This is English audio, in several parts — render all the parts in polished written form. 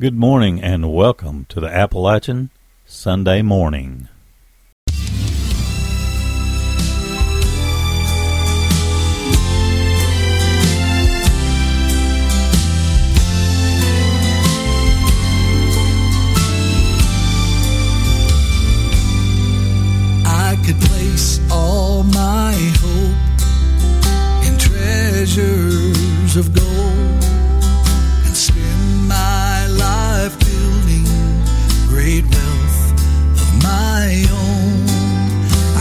Good morning and welcome to the Appalachian Sunday Morning. I could place all my hope in treasures of gold and spend my life building great wealth of my own.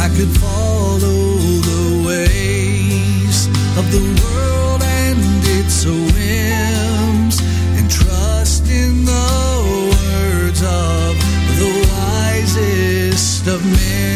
I could follow the ways of the world and its whims and trust in the words of the wisest of men.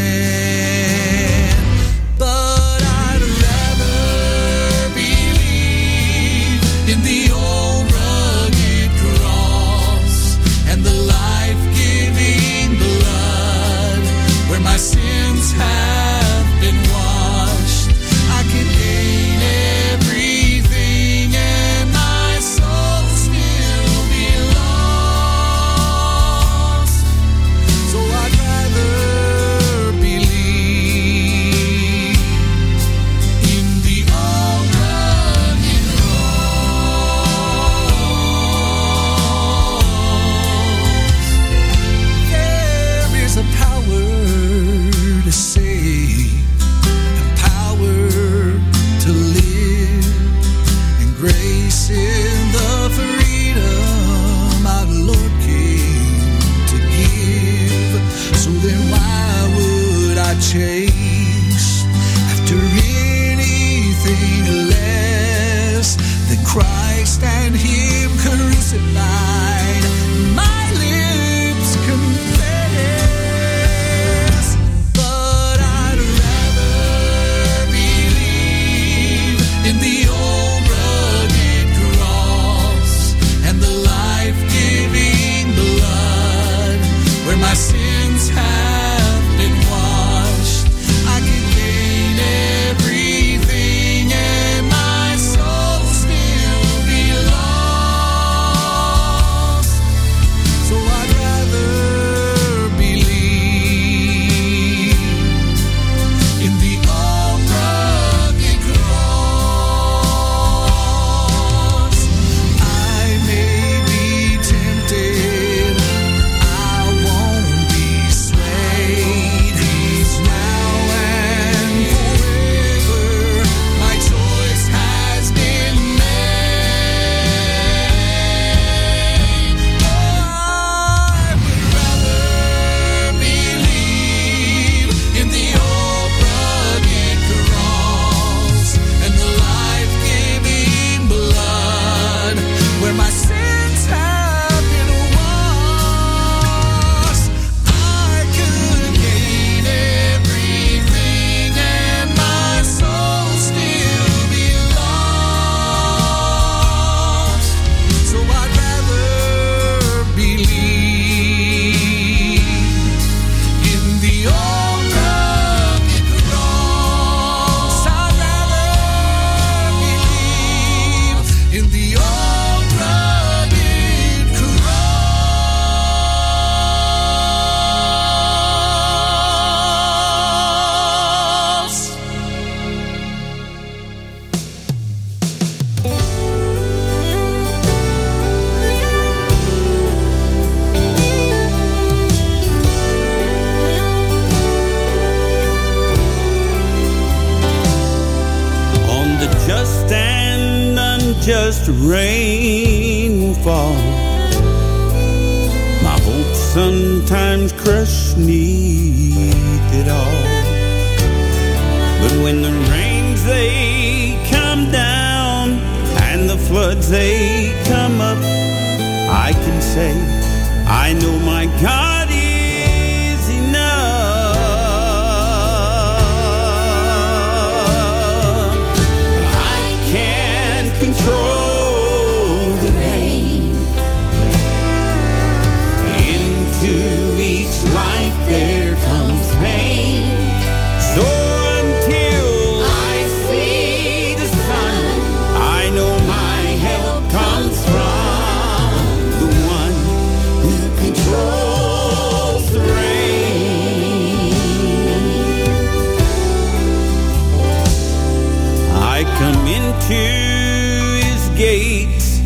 to his gates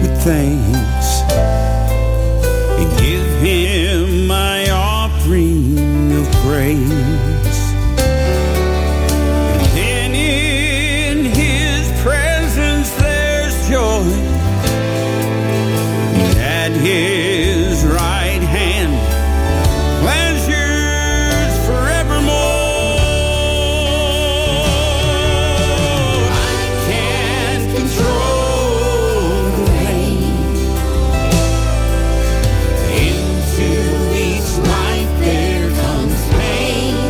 with thanks and give him my offering of praise. And then in his presence there's joy, and at his right hand pleasures forevermore. I can't control the rain. Into each life there comes pain.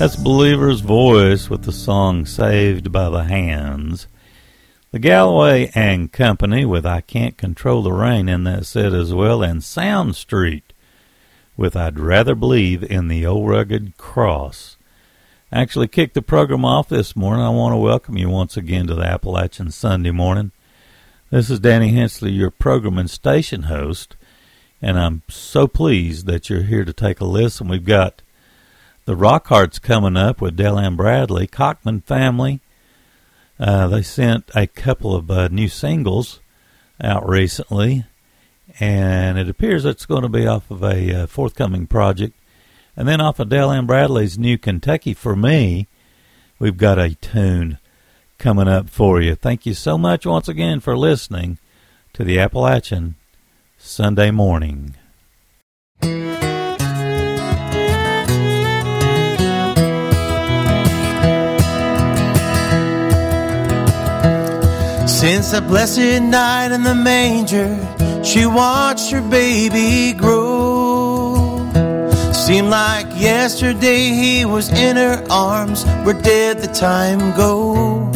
That's Believer's Voice with the song Saved by the Hands. The Galloway and Company with I Can't Control the Rain in that set as well, and Sound Street with I'd Rather Believe in the Old Rugged Cross. I actually kicked the program off this morning. I want to welcome you once again to the Appalachian Sunday Morning. This is Danny Hensley, your program and station host, and I'm so pleased that you're here to take a listen. We've got the Rock Hearts coming up with Dale M. Bradley, Cockman Family. They sent a couple of new singles out recently, and it appears it's going to be off of a forthcoming project. And then off of Dale M. Bradley's new Kentucky For Me, we've got a tune coming up for you. Thank you so much once again for listening to the Appalachian Sunday Morning. Since that blessed night in the manger, she watched her baby grow. Seemed like yesterday he was in her arms, where did the time go?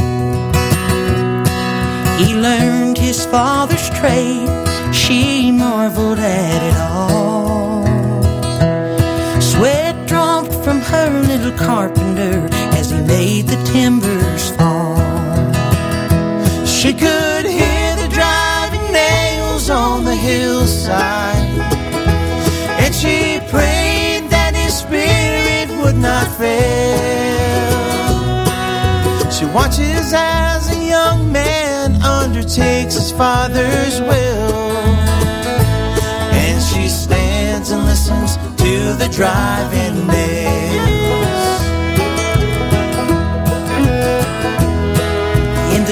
He learned his father's trade, she marveled at it all. Sweat dropped from her little carpenter as he made the timbers fall. She could hear the driving nails on the hillside, and she prayed that his spirit would not fail. She watches as a young man undertakes his father's will, and she stands and listens to the driving nails.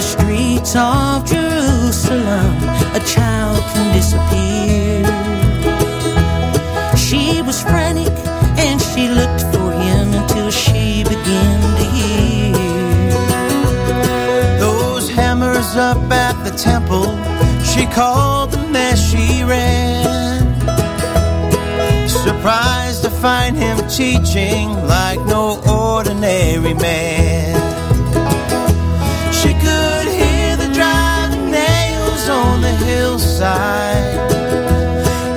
Streets of Jerusalem, a child can disappear. She was frantic and she looked for him until she began to hear those hammers up at the temple. She called them as she ran, surprised to find him teaching like no ordinary man. She could on the hillside,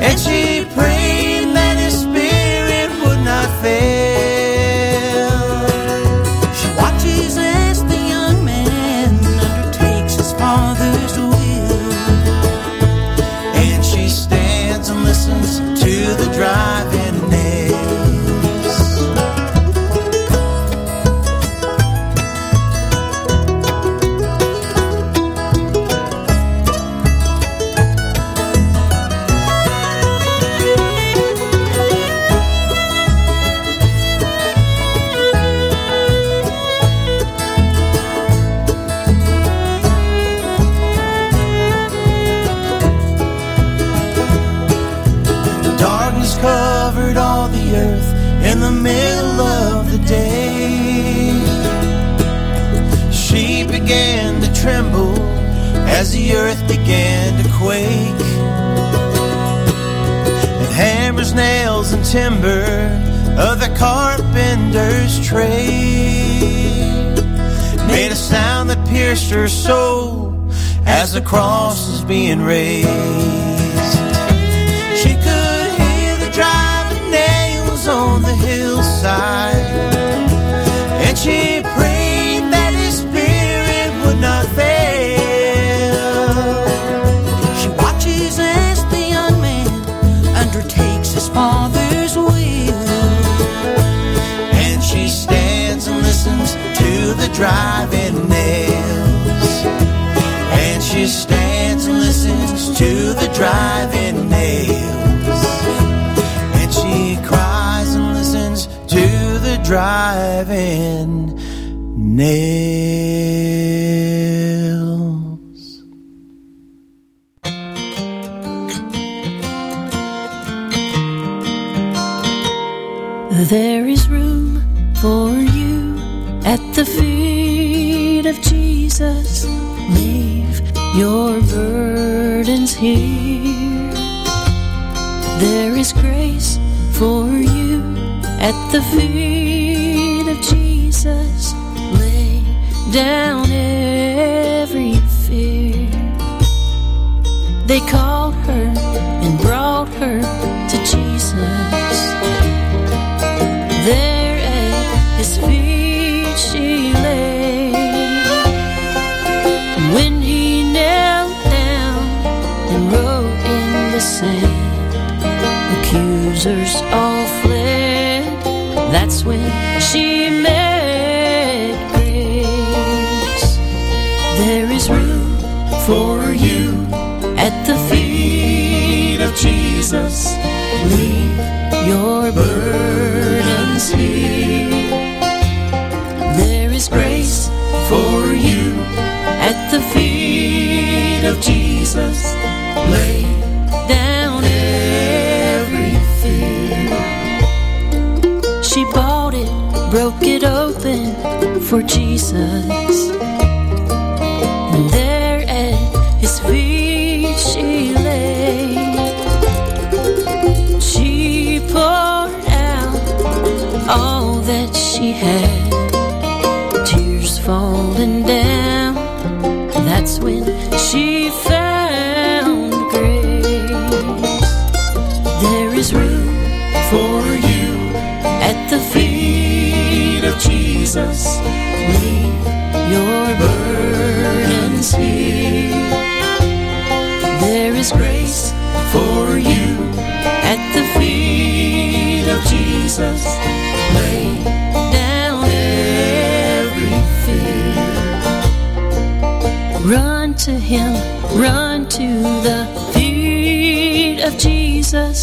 and she prayed that his spirit would not fail. She watches as the young man undertakes his father's will, and she stands and listens to the driving nails. As the earth began to quake, and hammers, nails, and timber of the carpenter's trade made a sound that pierced her soul as the cross was being raised. She could hear the driving nails on the hillside, and she prayed that his spirit would not fail. Father's will, and she stands and listens to the driving nails, and she stands and listens to the driving nails, and she cries and listens to the driving nails. There is room for you at the feet of Jesus. Leave your burdens here. There is grace for you at the feet of of Jesus, lay down every fear. They called her and brought her to Jesus. There at his feet she lay. When he knelt down and wrote in the sand, accusers all fled. That's when she met grace. There is room for you at the feet of Jesus. Leave your burdens here. There is grace for you at the feet of Jesus. Lay down every fear. She bought it, broke it open for Jesus. And there at his feet she lay. She poured out all that she had, tears falling down. That's when she found grace. There is room for you at the feet of Jesus. Leave your burdens here. There is grace for you at the feet of Jesus. Lay down everything. Run to him, run to the feet of Jesus.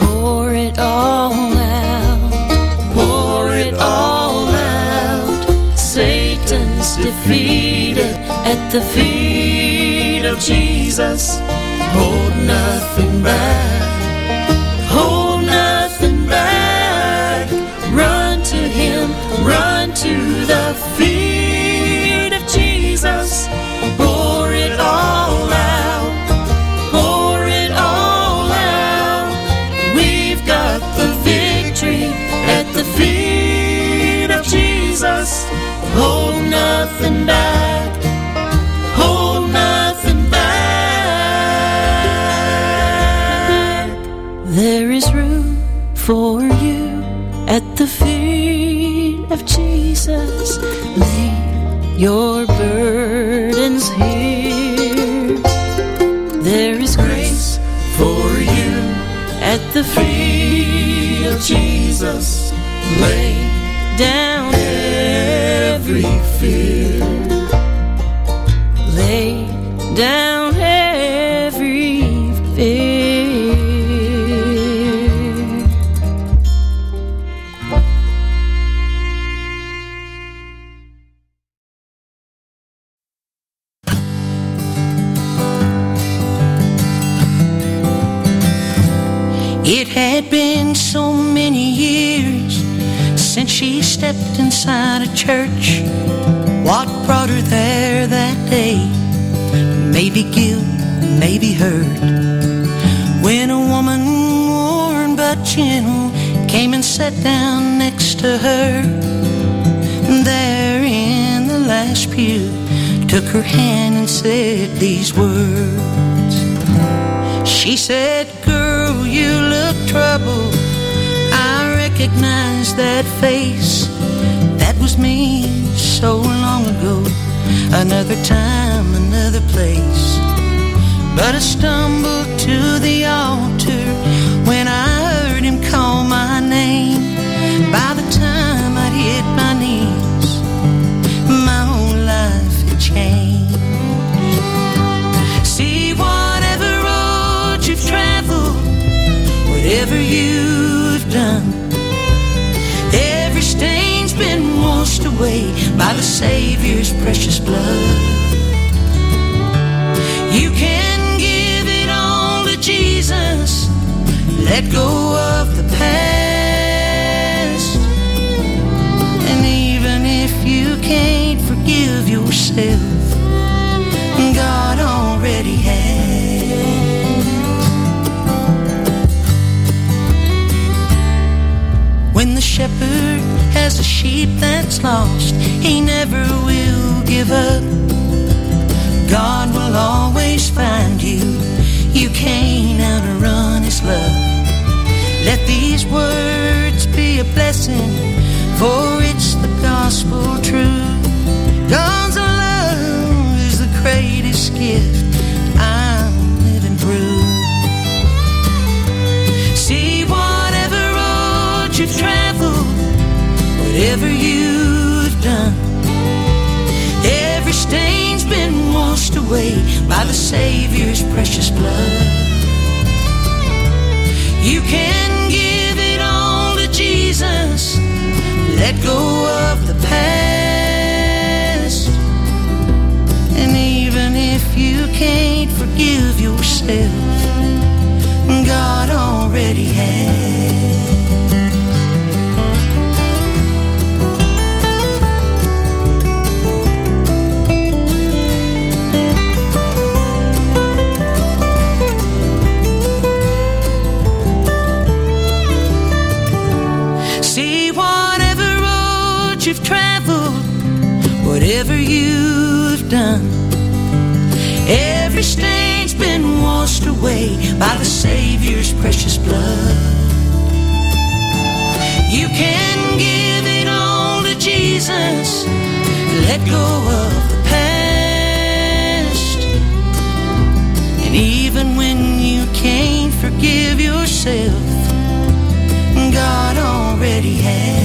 Pour it all out, pour it all out. Satan's defeated at the feet of Jesus. Hold nothing back, hold nothing back. Run to him, run to the feet of Jesus. Pour it all out, pour it all out. We've got the victory at the feet of Jesus. Hold nothing back, hold nothing back. There is room for you at the feet of Jesus. Lay your burdens here. There is grace for you at the feet of Jesus. Lay down every fear. Lay down every fear. It had been so many years since she stepped inside a church. What brought her there that day? Maybe guilt, maybe hurt. When a woman, worn but gentle, came and sat down next to her, there in the last pew, took her hand and said these words. She said, "Girl, you look troubled. I recognize that face. That was me so long ago. Another time, another place. But I stumbled to the altar when I heard him call my name. By the time I'd hit my knees, my whole life had changed. See, whatever road you've traveled, whatever you've done, every stain's been washed away by the Savior's precious blood. You can give it all to Jesus. Let go of the past. And even if you can't forgive yourself, God already has." When the shepherd has a sheep, sheep that's lost, he never will give up. God will always find you. You can't outrun his love. Let these words be a blessing, for it's the gospel true. God's love is the greatest gift I'm living through. See, whatever road you've traveled, whatever you've done, every stain's been washed away by the Savior's precious blood. You can give it all to Jesus. Let go of the past. And even if you can't forgive yourself, God already has. You've traveled, whatever you've done, every stain's been washed away by the Savior's precious blood. You can give it all to Jesus, let go of the past. And even when you can't forgive yourself, God already has.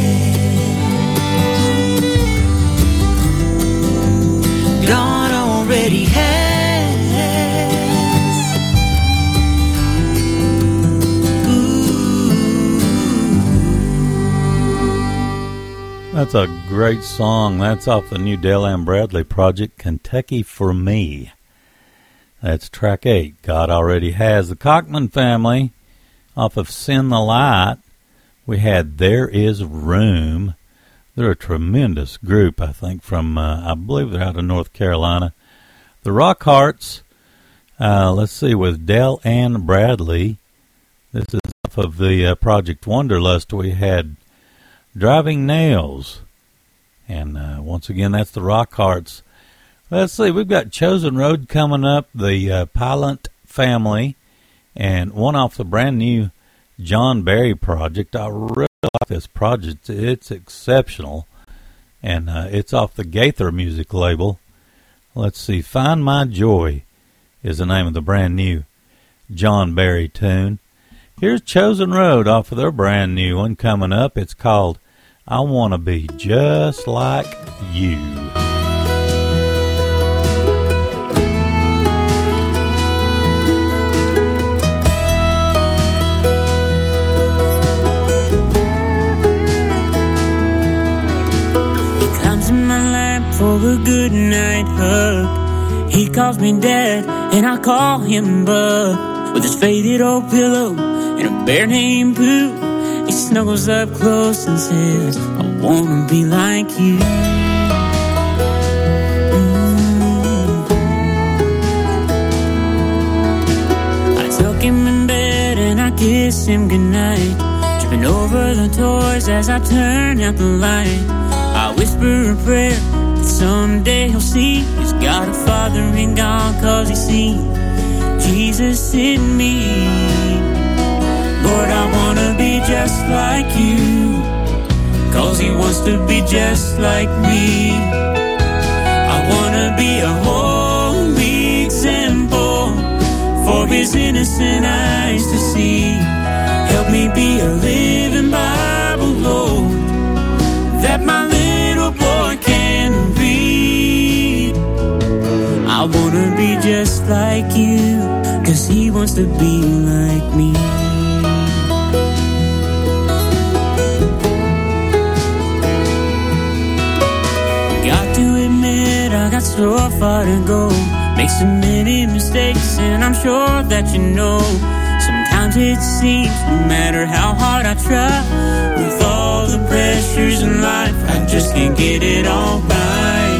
God already has. Ooh. That's a great song. That's off the new Dale M. Bradley project, Kentucky for Me. That's track 8, God Already Has. The Cockman Family, off of Send the Light, we had There Is Room. They're a tremendous group, I think, from, I believe they're out of North Carolina. The Rock Hearts, let's see, with Dale Ann Bradley. This is off of the Project Wonderlust. We had Driving Nails. And once again, that's the Rock Hearts. Let's see, we've got Chosen Road coming up, the Pylant Family, and one off the brand new John Barry project. I really like this project. It's exceptional. And it's off the Gaither music label. Let's see. Find My Joy is the name of the brand new John Barry tune. Here's Chosen Road off of their brand new one coming up. It's called I Want to Be Just Like You. For a good night hug, he calls me dad and I call him bub. With his faded old pillow and a bear named Pooh, he snuggles up close and says, I wanna be like you. I tuck him in bed and I kiss him goodnight, tripping over the toys as I turn out the light. I whisper a prayer, someday he'll see he's got a father in God, cause he's seen Jesus in me. Lord, I wanna be just like you, cause he wants to be just like me. I wanna be a holy example for his innocent eyes to see. Help me be a living Bible, Lord, that my little boy can read. I wanna be just like you, cause he wants to be like me. Got to admit I got so far to go, make so many mistakes and I'm sure that you know. Sometimes it seems no matter how hard I try, with all the pressures in life I just can't get it all right.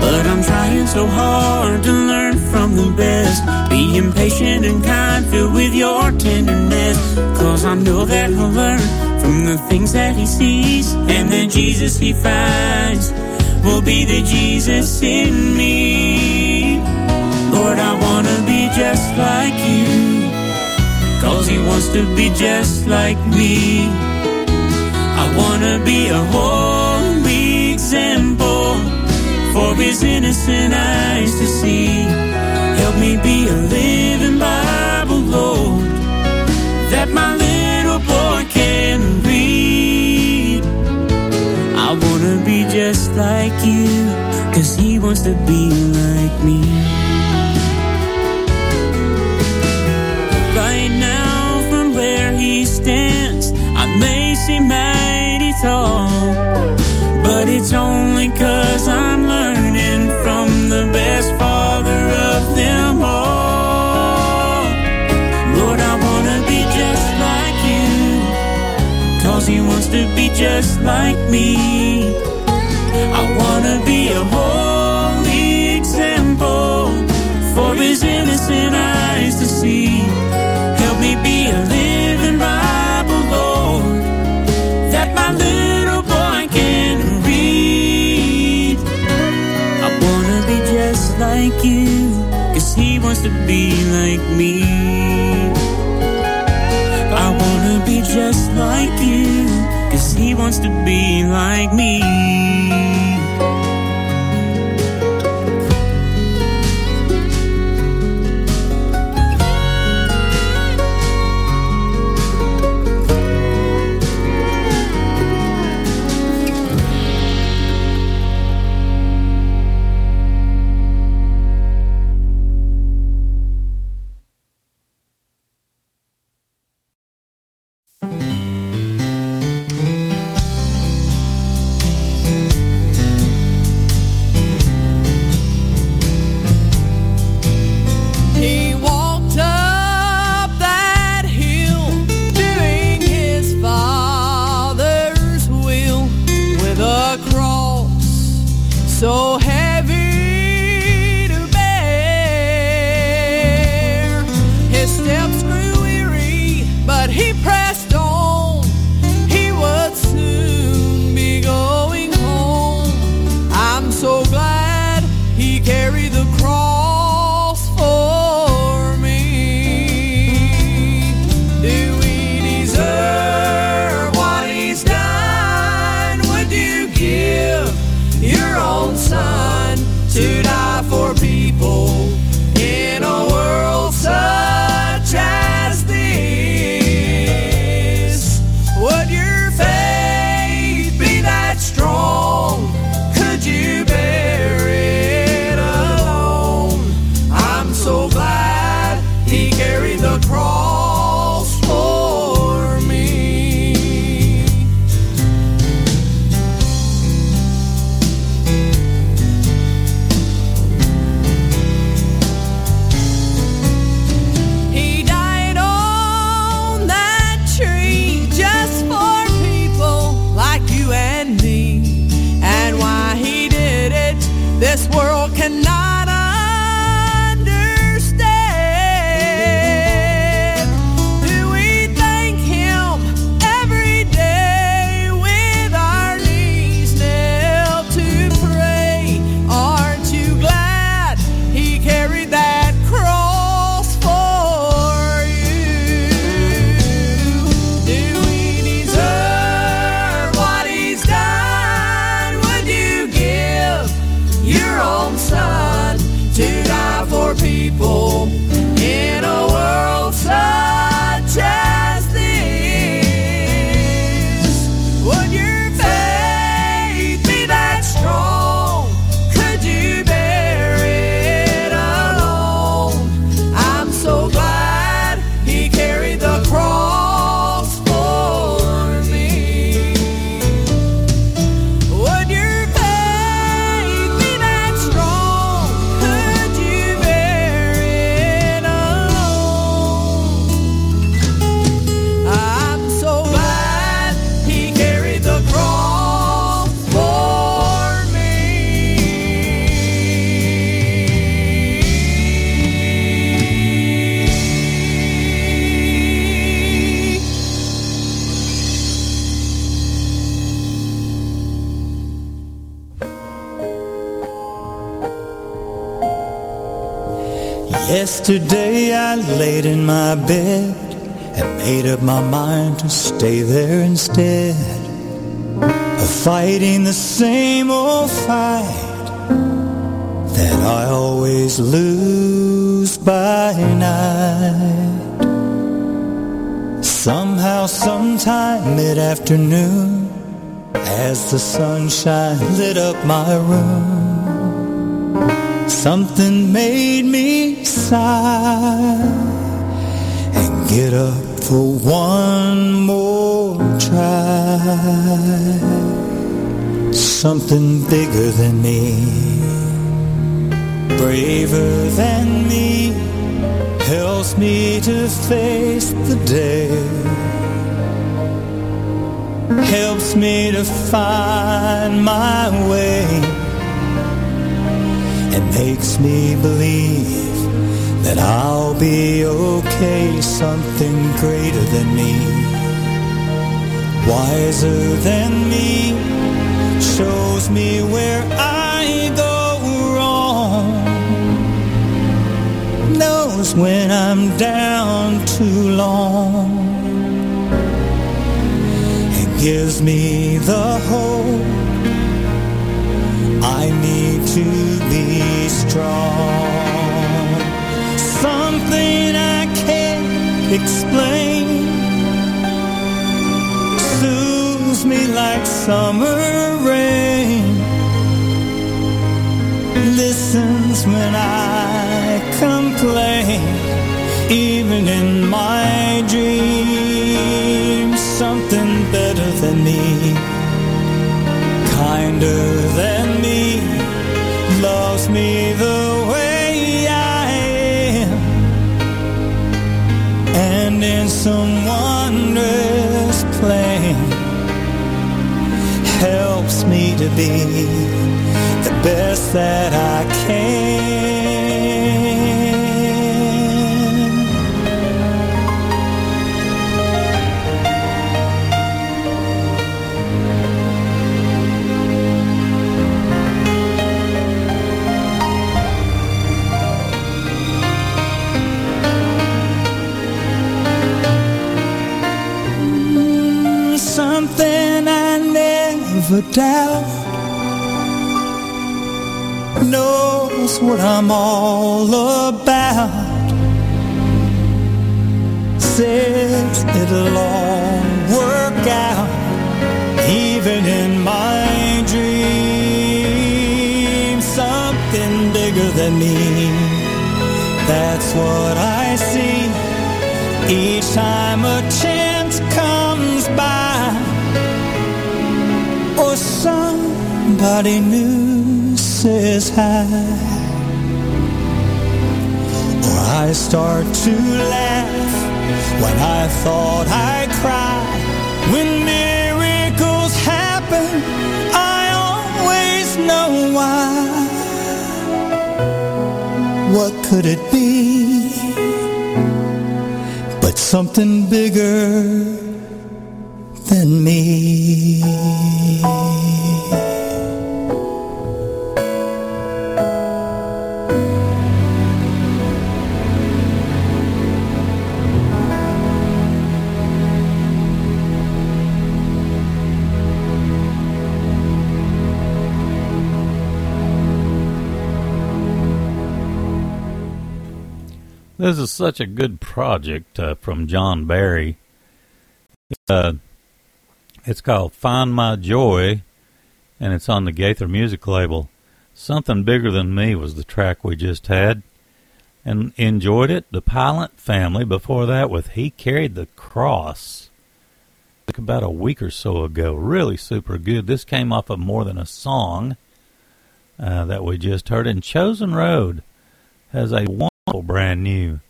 But I'm trying so hard to learn from the best. Being patient and kind, filled with your tenderness. Cause I know that he'll learn from the things that he sees. And the Jesus he finds will be the Jesus in me. Lord, I want to be just like you. Cause he wants to be just like me. I want to be a holy example for his innocent eyes to see. Help me be a living Bible, Lord, that my little boy can read. I want to be just like you, cause he wants to be like me. Right now from where he stands, I may seem mighty tall, but it's only cause I'm learning from the best father of them all. Lord, I wanna be just like you, cause he wants to be just like me. I wanna be a holy example for his innocent eyes to see. Help me be a living Bible, Lord, that my little boy can read. I wanna be just like you, cause he wants to be like me. I wanna be just like you, cause he wants to be like me. Yesterday I laid in my bed and made up my mind to stay there instead of fighting the same old fight that I always lose by night. Somehow, sometime mid-afternoon, as the sunshine lit up my room, something made me sigh and get up for one more try. Something bigger than me, braver than me, helps me to face the day, helps me to find my way, and makes me believe that I'll be okay. Something greater than me, wiser than me, shows me where I go wrong, knows when I'm down too long, and gives me the hope I need to be strong. Something I can't explain soothes me like summer rain, listens when I complain, even in my dreams. Something better than me, kinder than me, loves me the way I am, and in some wondrous plan helps me to be the best that I can. Something I never doubt, knows what I'm all about, says it'll all work out, even in my dreams. Something bigger than me, that's what I see each time a chance comes by, or somebody new says hi, or I start to laugh when I thought I'd cry. When miracles happen, I always know why. What could it be but something bigger than me? This is such a good project from John Barry. It's called Find My Joy, and it's on the Gaither music label. Something Bigger Than Me was the track we just had, and enjoyed it. The Pylant Family, before that, with He Carried the Cross, like about a week or so ago. Really super good. This came off of More Than a Song that we just heard. And Chosen Road has a wonderful brand new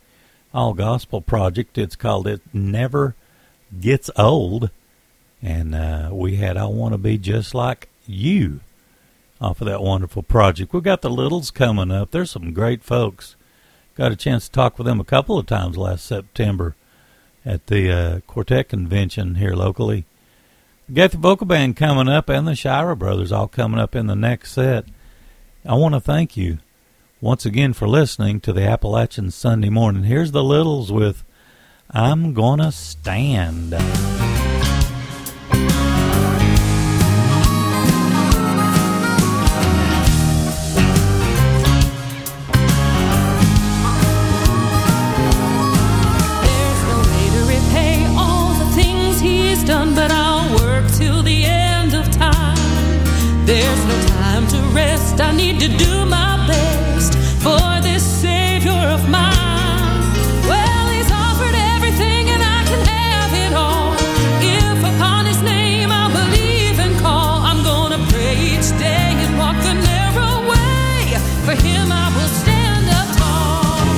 all-gospel project. It's called It Never Gets Old. And we had I Want to Be Just Like You off of that wonderful project. We've got the Littles coming up. There's some great folks. Got a chance to talk with them a couple of times last September at the Quartet Convention here locally. Gaither Vocal Band coming up, and the Shira Brothers all coming up in the next set. I want to thank you once again for listening to the Appalachian Sunday Morning. Here's the Littles with I'm Gonna Stand. I need to do my best for this Savior of mine. Well, He's offered everything and I can have it all. If upon His name I believe and call, I'm gonna pray each day and walk the narrow way. For Him I will stand up tall.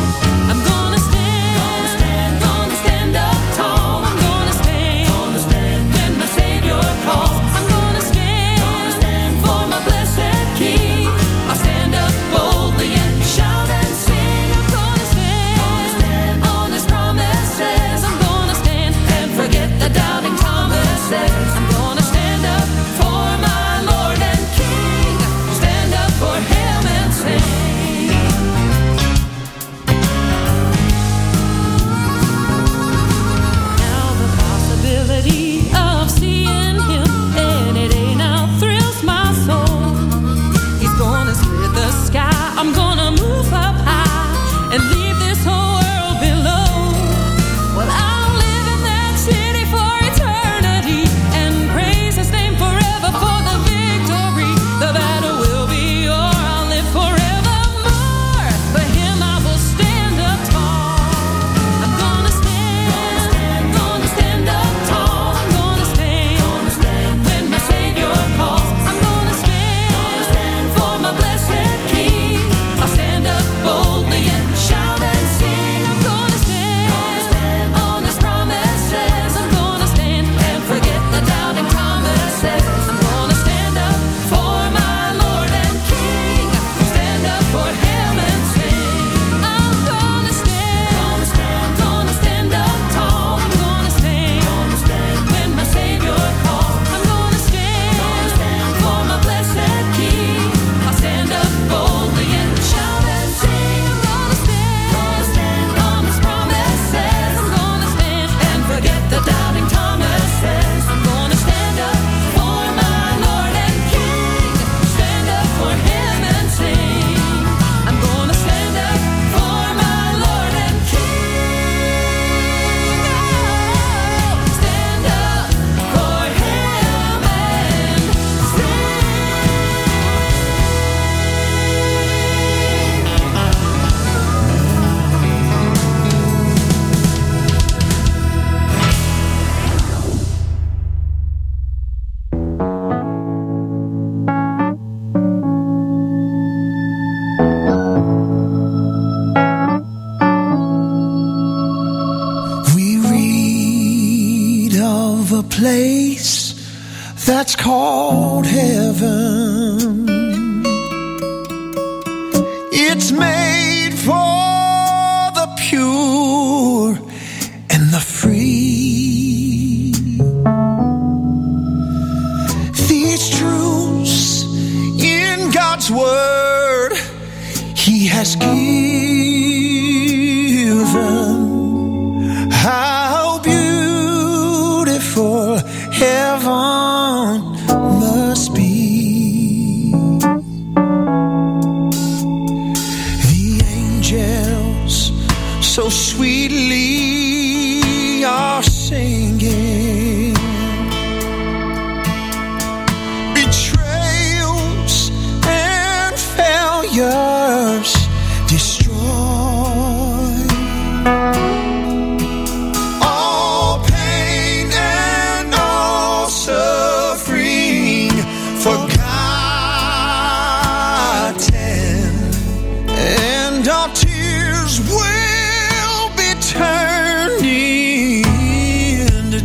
I'm gonna stand up tall. I'm gonna stand when my Savior calls. I'm gonna stand for my blessed King. I'm gonna stand up for my Lord and King. Stand up for Him and sing. Now the possibility of seeing Him, and it ain't out, thrills my soul. He's gonna split the sky. I'm gonna move up high and leave this whole world below. Well, I'll live in that city for that's called heaven. It's made for the pure and the free. These truths in God's word He has given. How beautiful heaven sweetly are singing, betrayals and failures destroy, all pain and all suffering forgotten, and our tears will turning into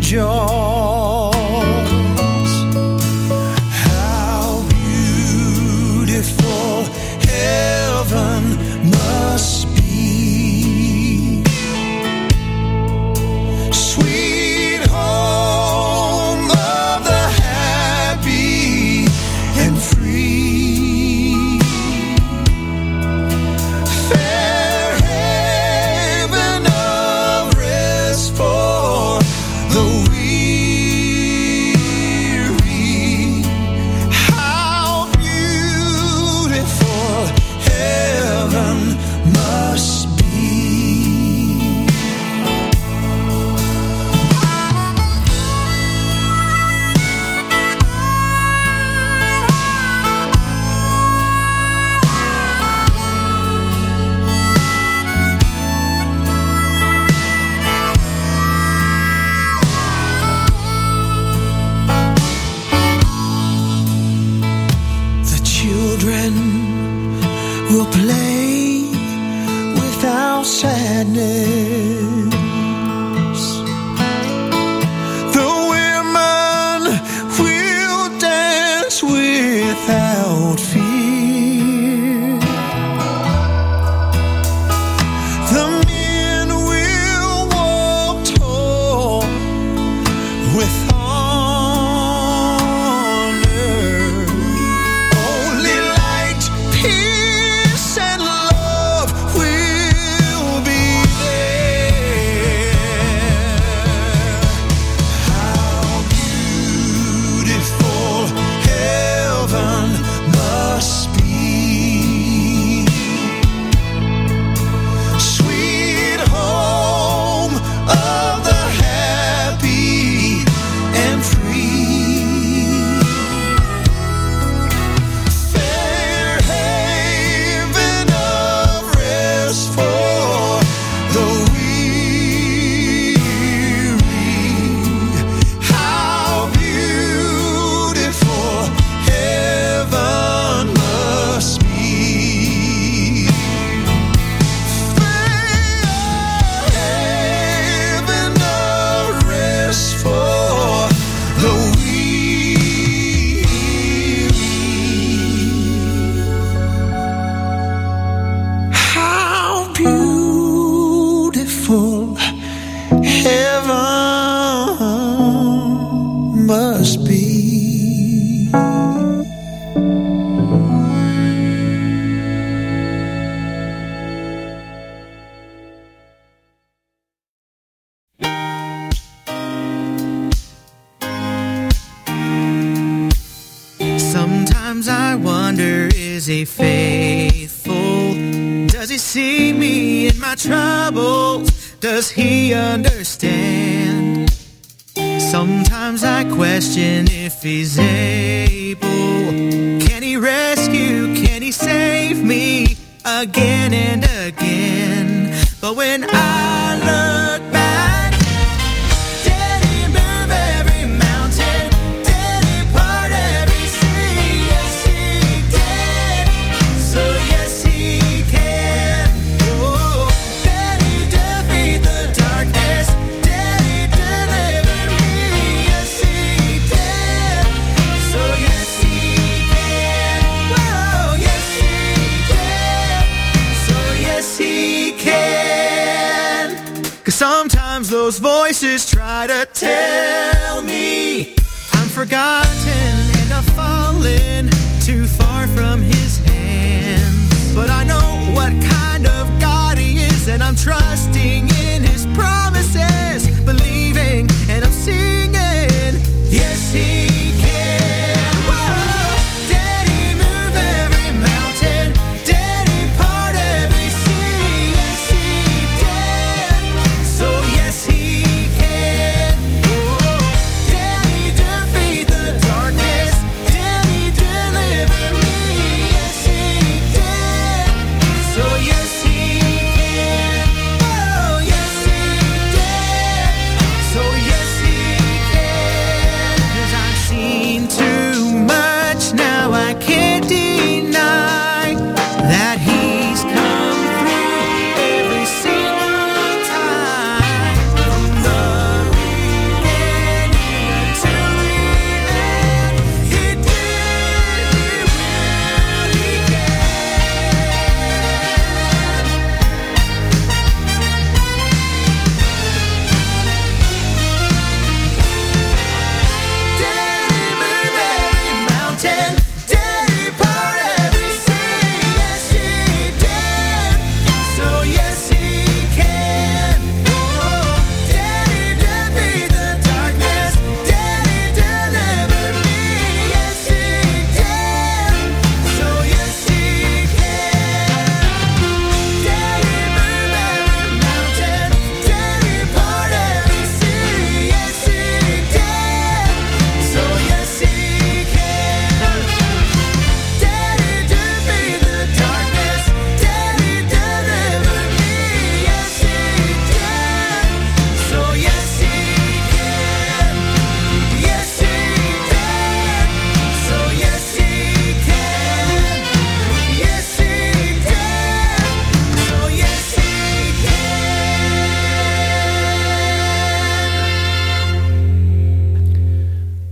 will play with our sadness. The women will dance without fear. The men will walk tall with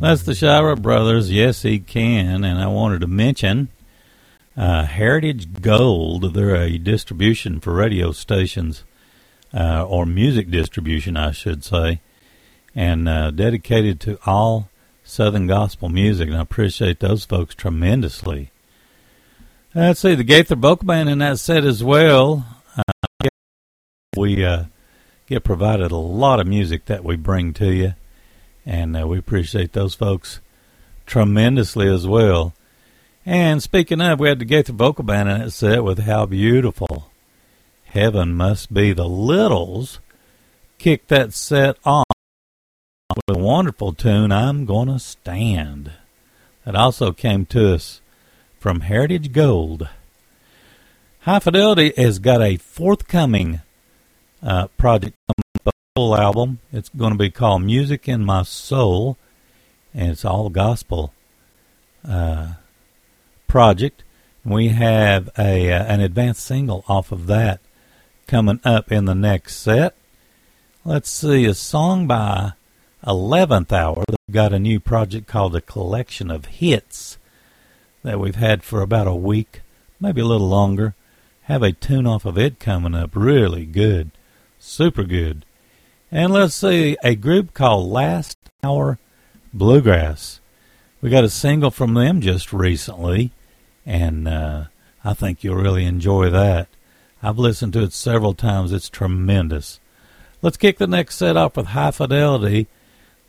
That's the Shira Brothers, Yes He Can, and I wanted to mention Heritage Gold. They're a distribution for radio stations, or music distribution, I should say, and dedicated to all Southern gospel music, and I appreciate those folks tremendously. Let's see, the Gaither Vocal Band in that set as well. We get provided a lot of music that we bring to you, and we appreciate those folks tremendously as well. And speaking of, we had the Gaither Vocal Band in that set with How Beautiful Heaven Must Be. The Littles kicked that set off with a wonderful tune, I'm Gonna Stand, that also came to us from Heritage Gold. High Fidelity has got a forthcoming project, a full album. It's going to be called Music in My Soul, and it's all gospel project. We have an advanced single off of that coming up in the next set. Let's see, a song by 11th Hour. They've got a new project called A Collection of Hits that we've had for about a week, maybe a little longer. Have a tune off of it coming up. Really good. Super good. And let's see, a group called Last Hour Bluegrass. We got a single from them just recently, and I think you'll really enjoy that. I've listened to it several times. It's tremendous. Let's kick the next set off with High Fidelity.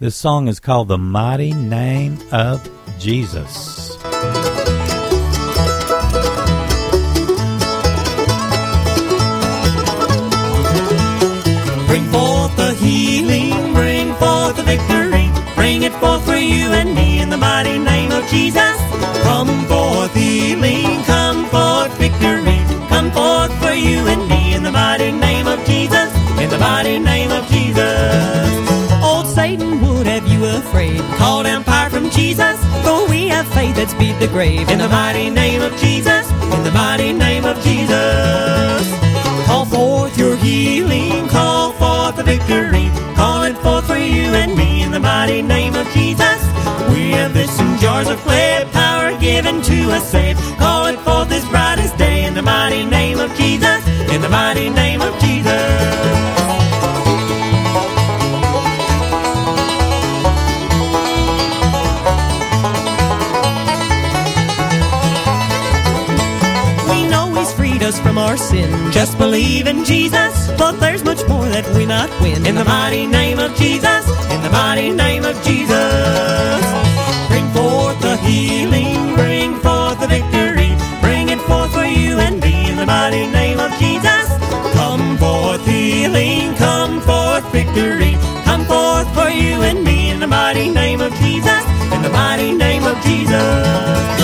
This song is called The Mighty Name of Jesus. Bring forth the healing, bring forth the victory, bring it forth for you and me in the mighty name of Jesus. Come forth healing, come forth victory, come forth for you and me in the mighty name of Jesus, in the mighty name of Jesus. Old Satan would have you afraid, call down power from Jesus, for we have faith that's beat the grave, in the mighty name of Jesus, in the mighty name of Jesus. Call forth your healing, call forth the victory, call it forth for you and me, in the mighty name of Jesus. We have this in jars of clay, power given to us, saved, call it forth this brightest day, in the mighty name of Jesus, in the mighty name of Jesus. Us from our sin, just believe in Jesus, but there's much more that we not win, in the mighty name of Jesus, in the mighty name of Jesus. Bring forth the healing, bring forth the victory, bring it forth for you and me, in the mighty name of Jesus. Come forth healing, come forth victory, come forth for you and me, in the mighty name of Jesus, in the mighty name of Jesus.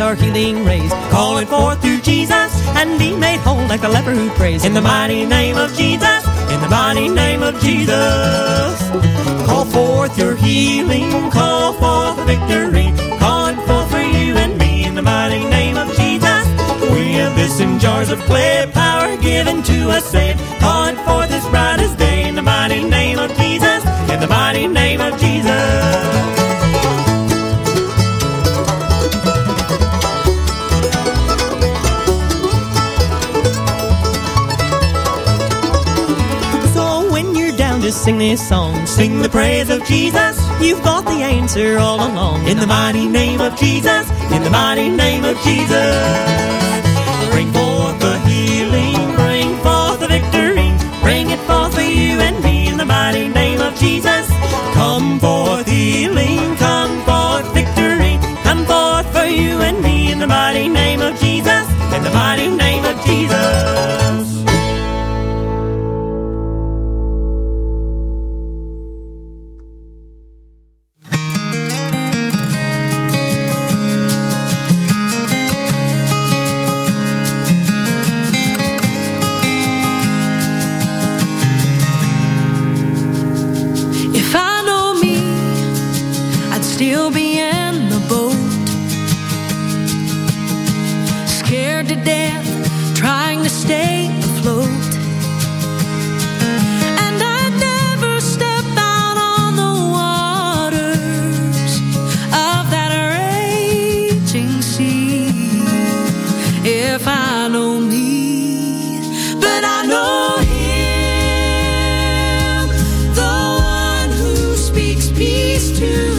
Our healing raised, call it forth through Jesus, and be made whole like the leper who prays, in the mighty name of Jesus, in the mighty name of Jesus. Call forth your healing, call forth the victory, call it forth for you and me, in the mighty name of Jesus. We have this in jars of clay, power given to us, saved, call it forth as bright as day, in the mighty name of Jesus, in the mighty name of Jesus. Sing this song, sing the praise of Jesus, you've got the answer all along, in the mighty name of Jesus, in the mighty name of Jesus. Bring forth the healing, bring forth the victory, bring it forth for you and me, in the mighty name of Jesus. Come forth healing, come forth victory, come forth for you and me, in the mighty name of Jesus, in the mighty name of Jesus. scared to death, trying to stay afloat. And I never stepped out on the waters of that raging sea. If I know me, but I know Him, the one who speaks peace to.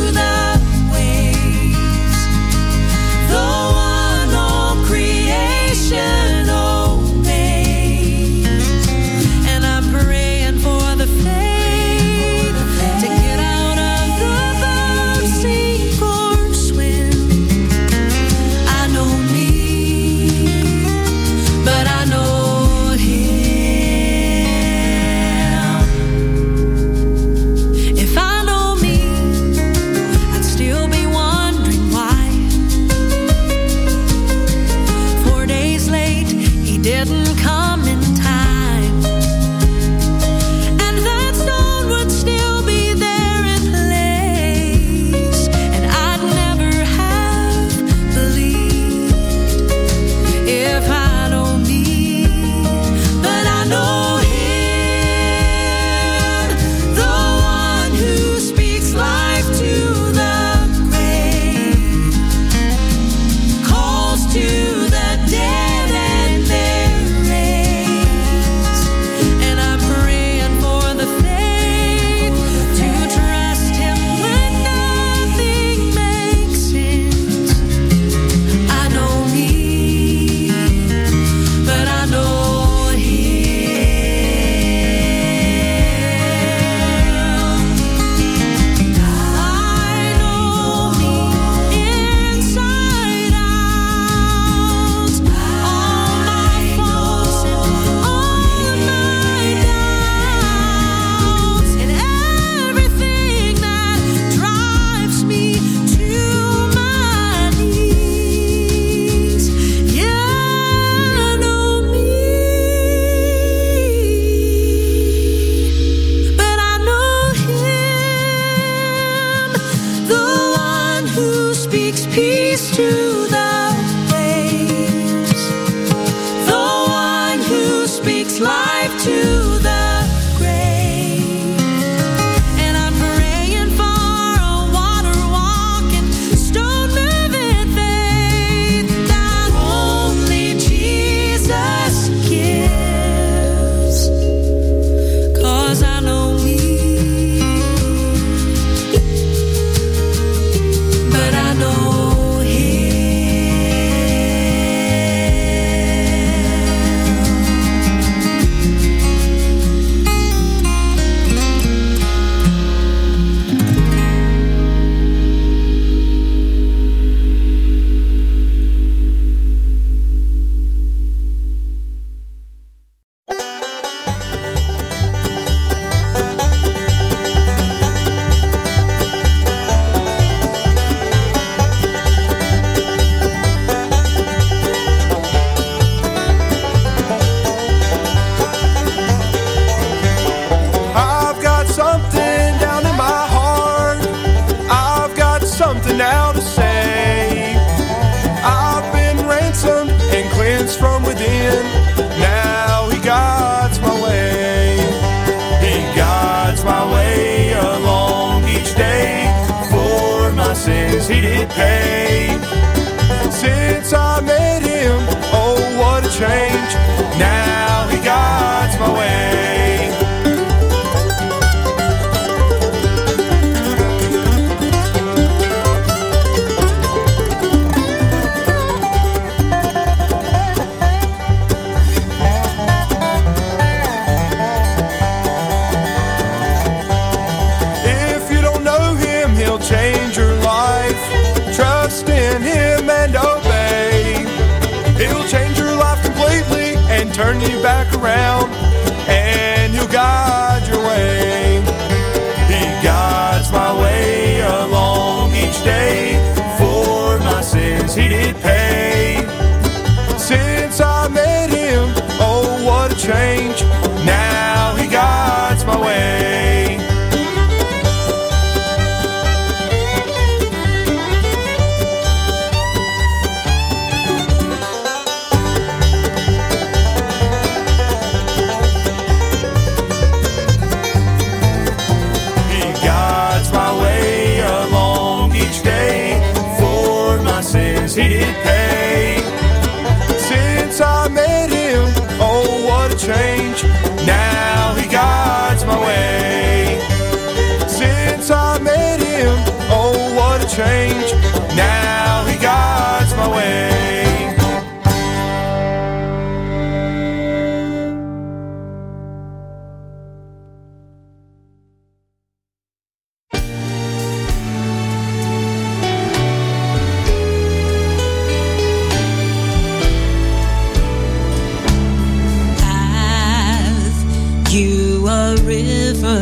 change. Now he guides my way. Since I met him, oh, what a change. Now he guides my way. I've you a river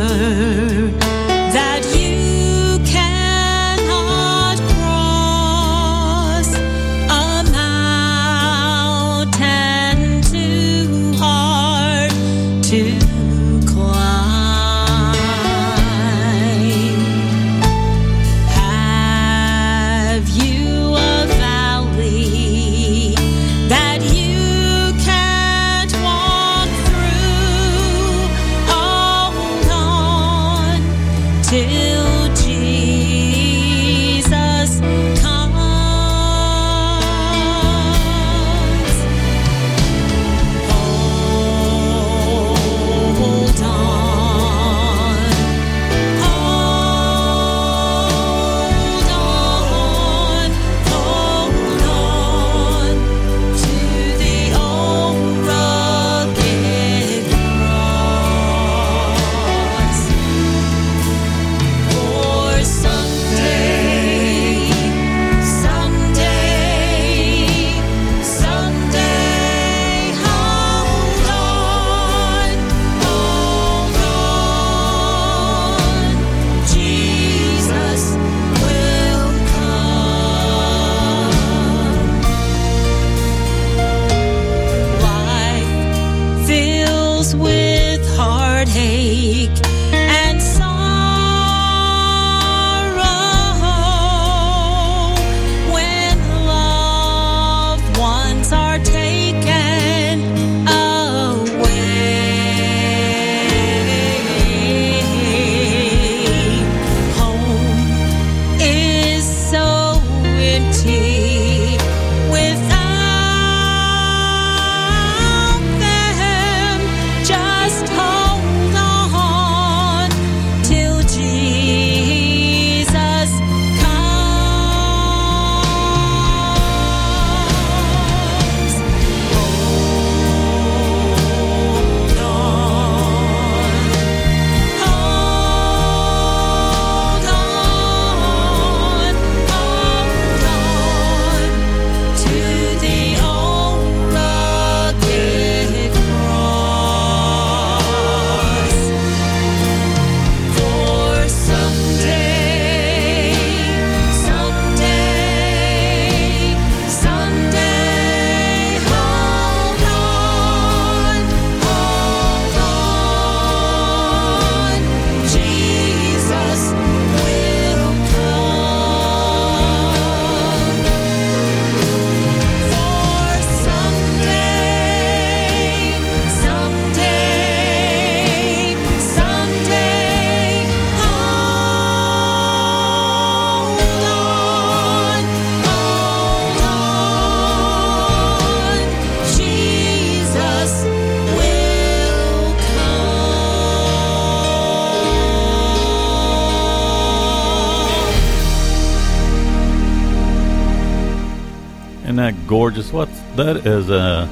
gorgeous. What that is a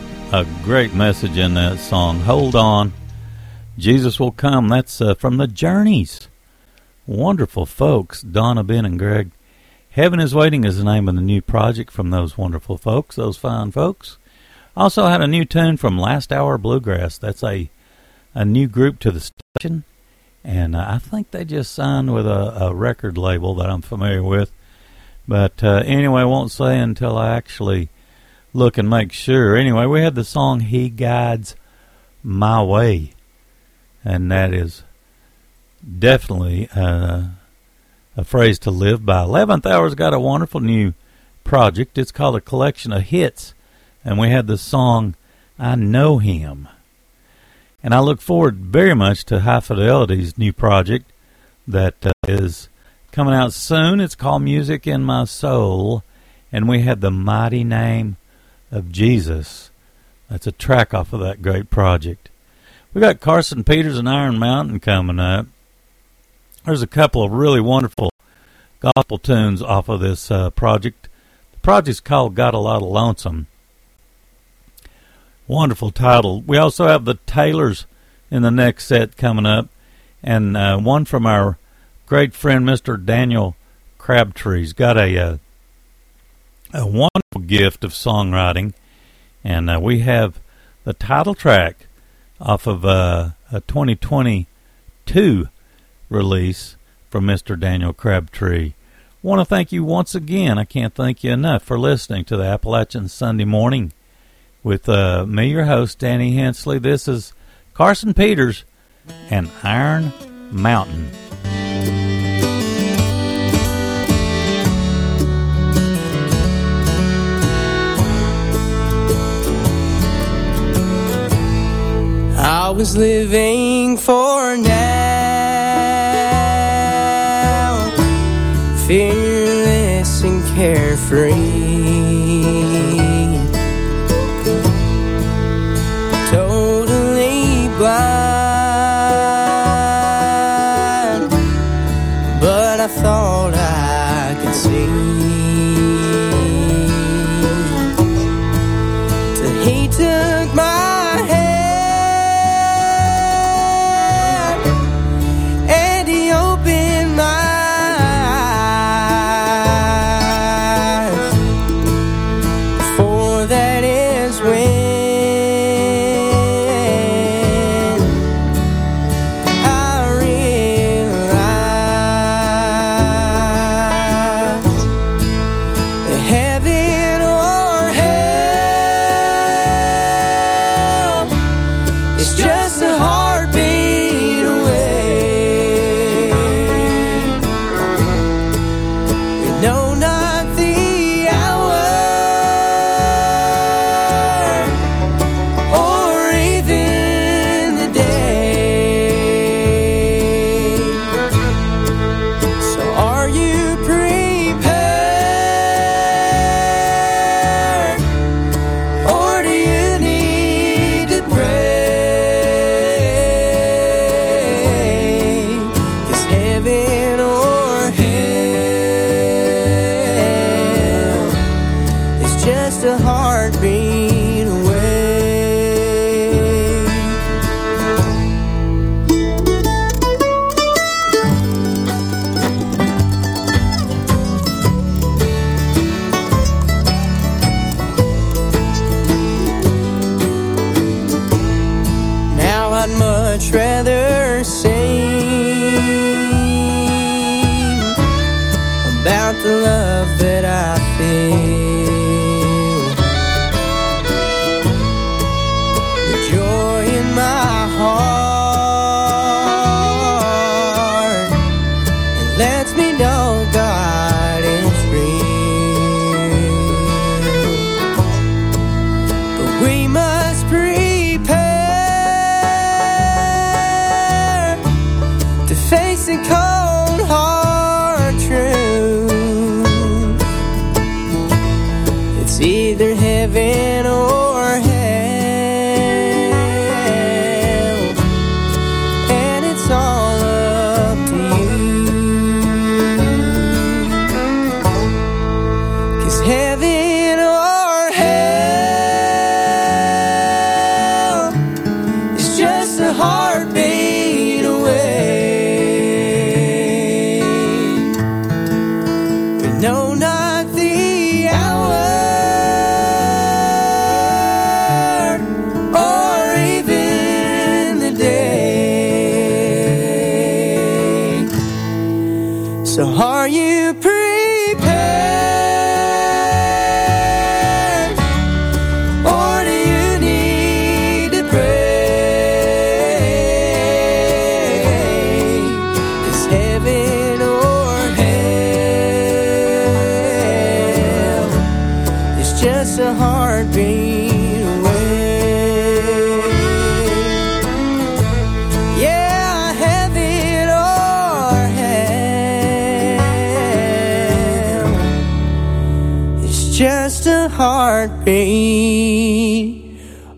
great message in that song. Hold on, Jesus will come. That's from The Journeys. Wonderful folks, Donna, Ben, and Greg. Heaven is Waiting is the name of the new project from those wonderful folks, those fine folks. Also had a new tune from Last Hour Bluegrass. That's a new group to the station, and I think they just signed with a record label that I'm familiar with. But anyway, I won't say until I actually look and make sure. Anyway, we had the song He Guides My Way, and that is definitely a phrase to live by. 11th Hour's got a wonderful new project. It's called A Collection of Hits, and we had the song I Know Him. And I look forward very much to High Fidelity's new project that is coming out soon. It's called Music in My Soul, and we had The Mighty Name of Jesus. That's a track off of that great project. We got Carson Peters and Iron Mountain coming up. There's a couple of really wonderful gospel tunes off of this project. The project's called Got a Lot of Lonesome. Wonderful title. We also have the Taylors in the next set coming up, and one from our great friend Mr. Daniel Crabtree. He's got a wonderful gift of songwriting, and we have the title track off of a 2022 release from Mr. Daniel Crabtree. Want to thank you once again. I can't thank you enough for listening to the Appalachian Sunday Morning with me, your host, Danny Hensley. This is Carson Peters and Iron Mountain. I was living for now, fearless and carefree, totally blind, but I thought I could see, till he took my heartbeat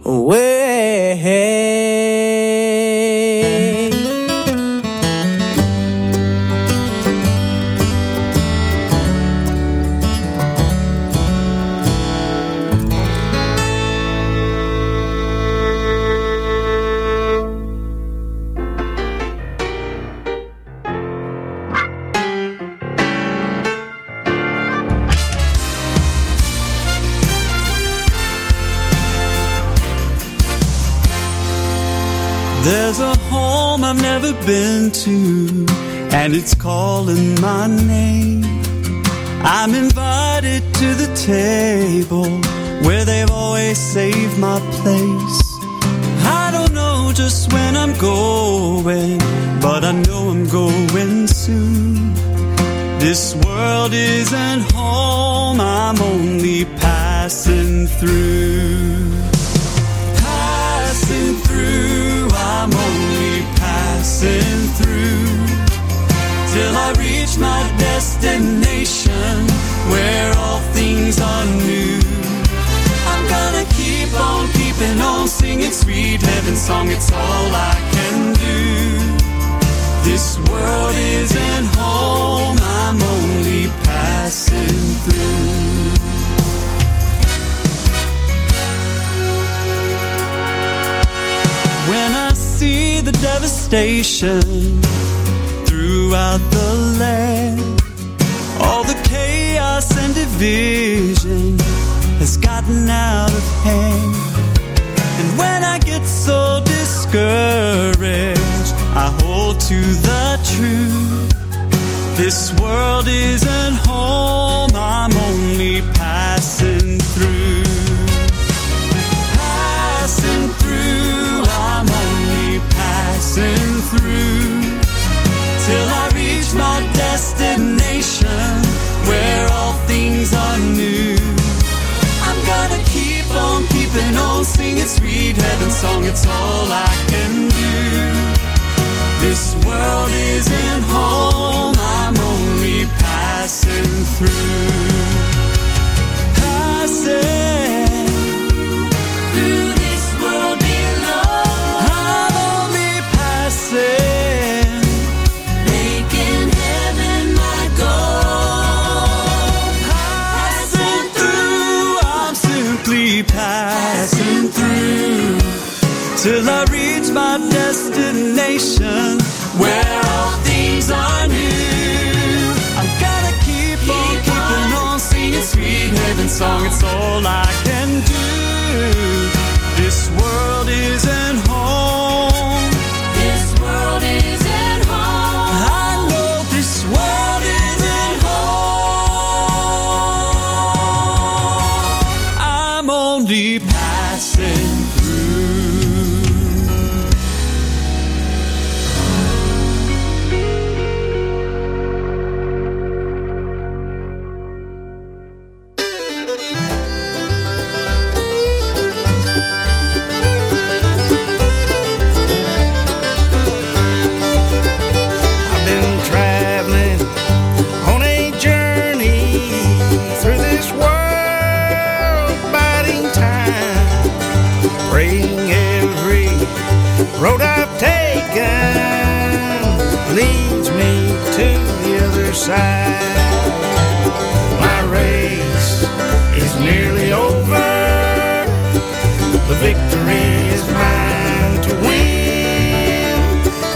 away. There's a home I've never been to, and it's calling my name. I'm invited to the table where they've always saved my place. I don't know just when I'm going, but I know I'm going soon. This world isn't home, I'm only passing through. Passing through, I'm only passing through, till I reach my destination where all things are new. I'm gonna keep on keeping on, singing sweet heaven's song, it's all I can do. This world isn't home, I'm only passing through. When I see the devastation throughout the land, all the chaos and division has gotten out of hand. And when I get so discouraged, I hold to the truth. This world isn't home, I'm only passing through. Passing through, I'm only passing through, till I reach my destination where all things are new. I'm gonna keep on keeping on, singing sweet heaven's song, it's all I can do. This world isn't home, I'm only passing through. Passing through this world below, I'm only passing. Passing through, till I reach my destination where all things are new. I've gotta keep on keeping on, singing sweet heaven's song, it's all I can do. This world isn't home, this world isn't home, I know this world is. Passing road I've taken leads me to the other side. My race is nearly over, the victory is mine to win.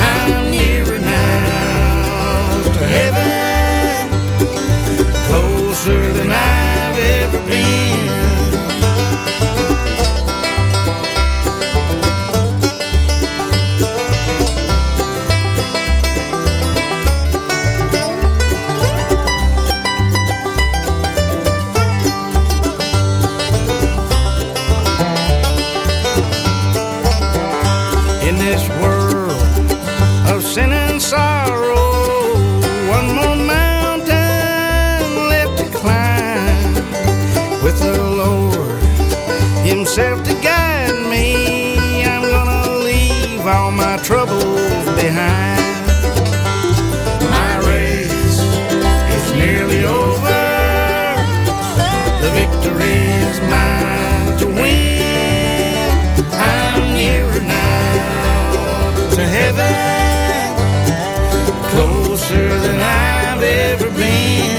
I'm nearer now to heaven, closer than I've ever been. Himself to guide me, I'm gonna leave all my troubles behind. My race is nearly over, the victory is mine to win. I'm nearer now to heaven, closer than I've ever been.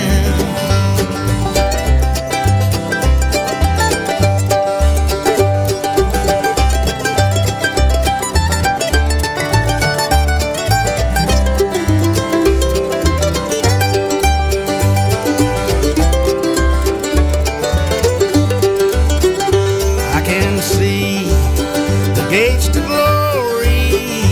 See the gates to glory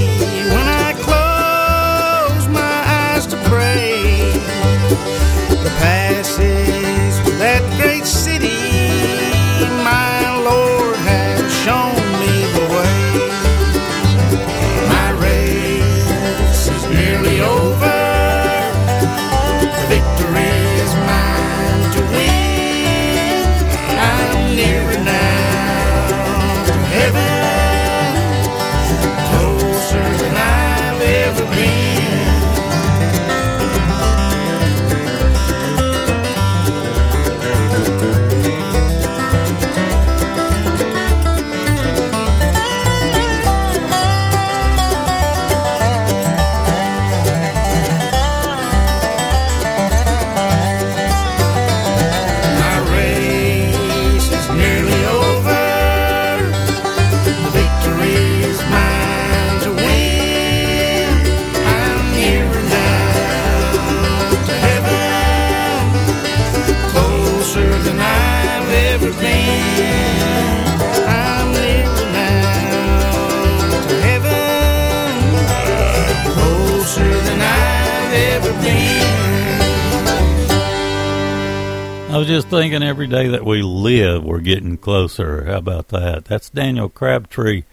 I was just thinking every day that we live, we're getting closer. How about that? That's Daniel Crabtree,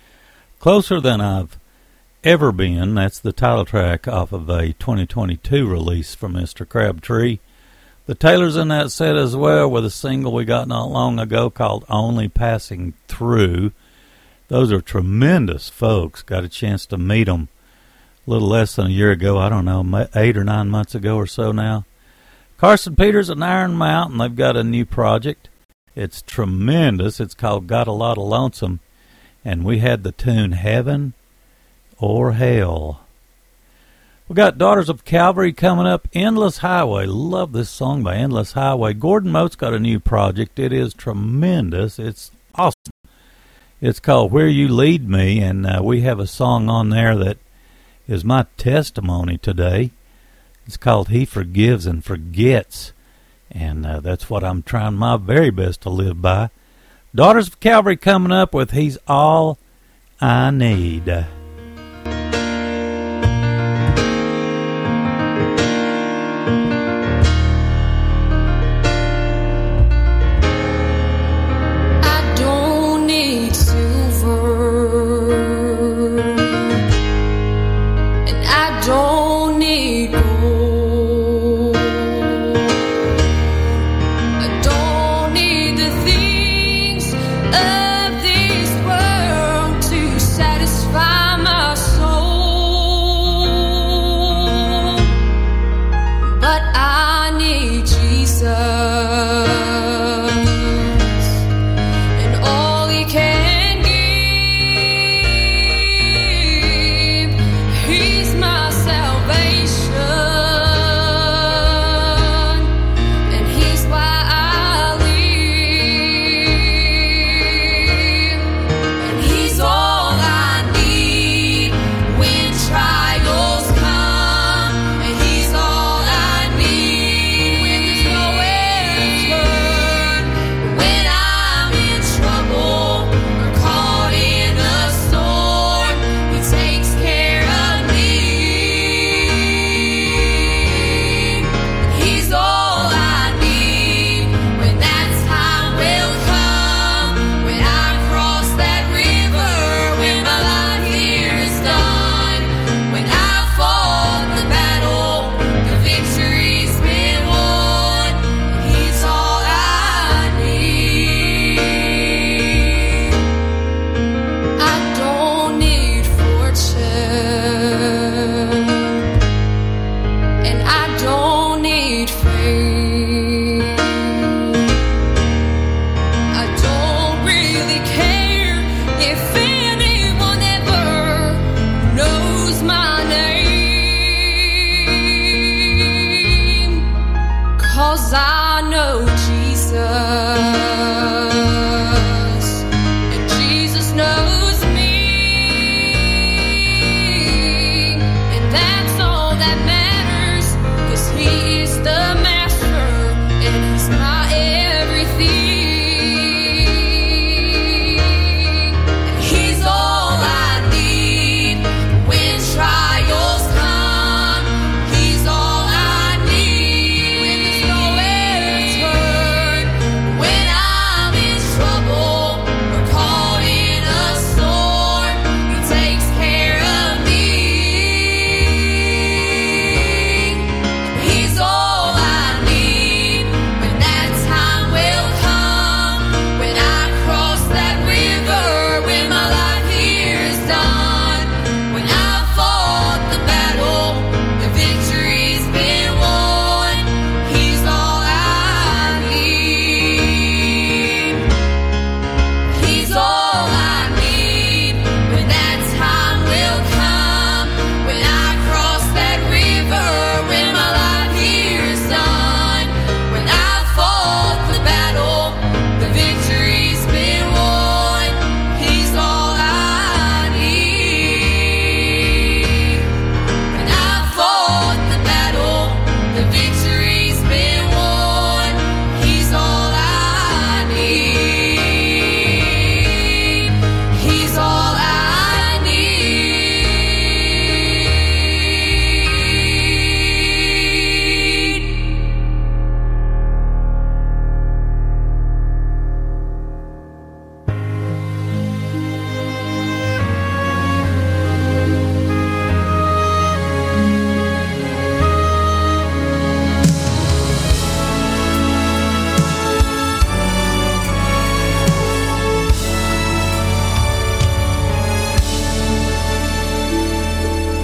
Closer Than I've Ever Been. That's the title track off of a 2022 release from Mr. Crabtree. The Taylors in that set as well with a single we got not long ago called Only Passing Through. Those are tremendous folks. Got a chance to meet them a little less than a year ago. I don't know, 8 or 9 months ago or so now. Carson Peters and Iron Mountain, they've got a new project. It's tremendous. It's called Got a Lot of Lonesome. And we had the tune Heaven or Hell. We got Daughters of Calvary coming up. Endless Highway. Love this song by Endless Highway. Gordon Mote's got a new project. It is tremendous. It's awesome. It's called Where You Lead Me. And we have a song on there that is my testimony today. It's called He Forgives and Forgets, and that's what I'm trying my very best to live by. Daughters of Calvary coming up with He's All I Need. Things of this world to satisfy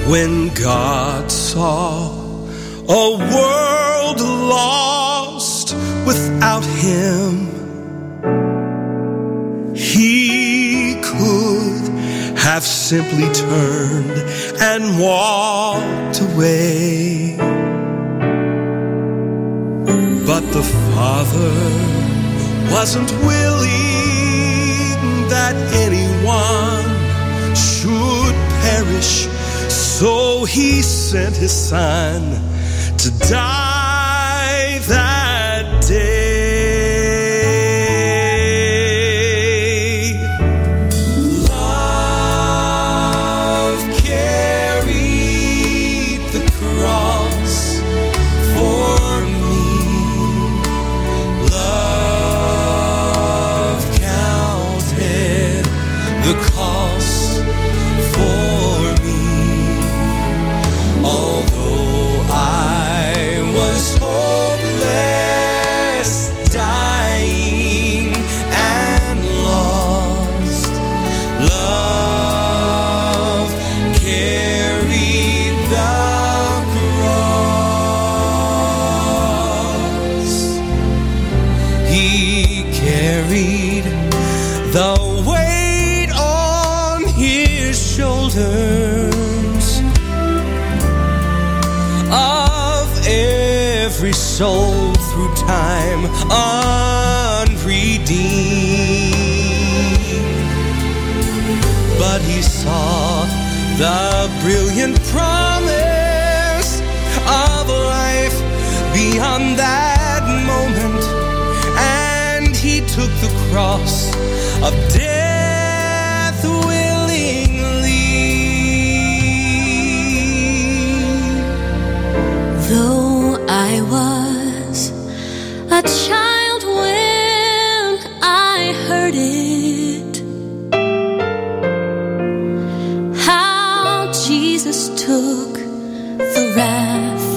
when God saw a world lost without him, he could have simply turned and walked away. But the Father wasn't willing that anyone should perish, so he sent his son to die that day. Love carried the cross for me. Love counted the cost for me. Although I was hopeless, dying and lost, love carried the cross. He carried the weight on his shoulders of every soul through time unredeemed. But he saw the brilliant promise of life beyond that moment, and he took the cross of death willingly. Though I was a child when I heard it, how Jesus took the wrath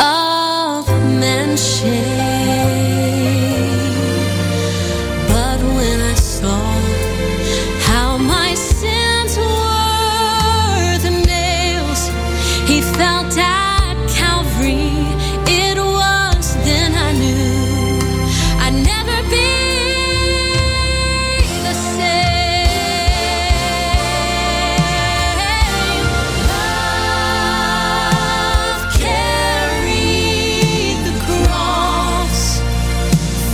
of man's shame. But when I saw how my sins were the nails he fell down, it was then I knew I'd never be the same. Love carried the cross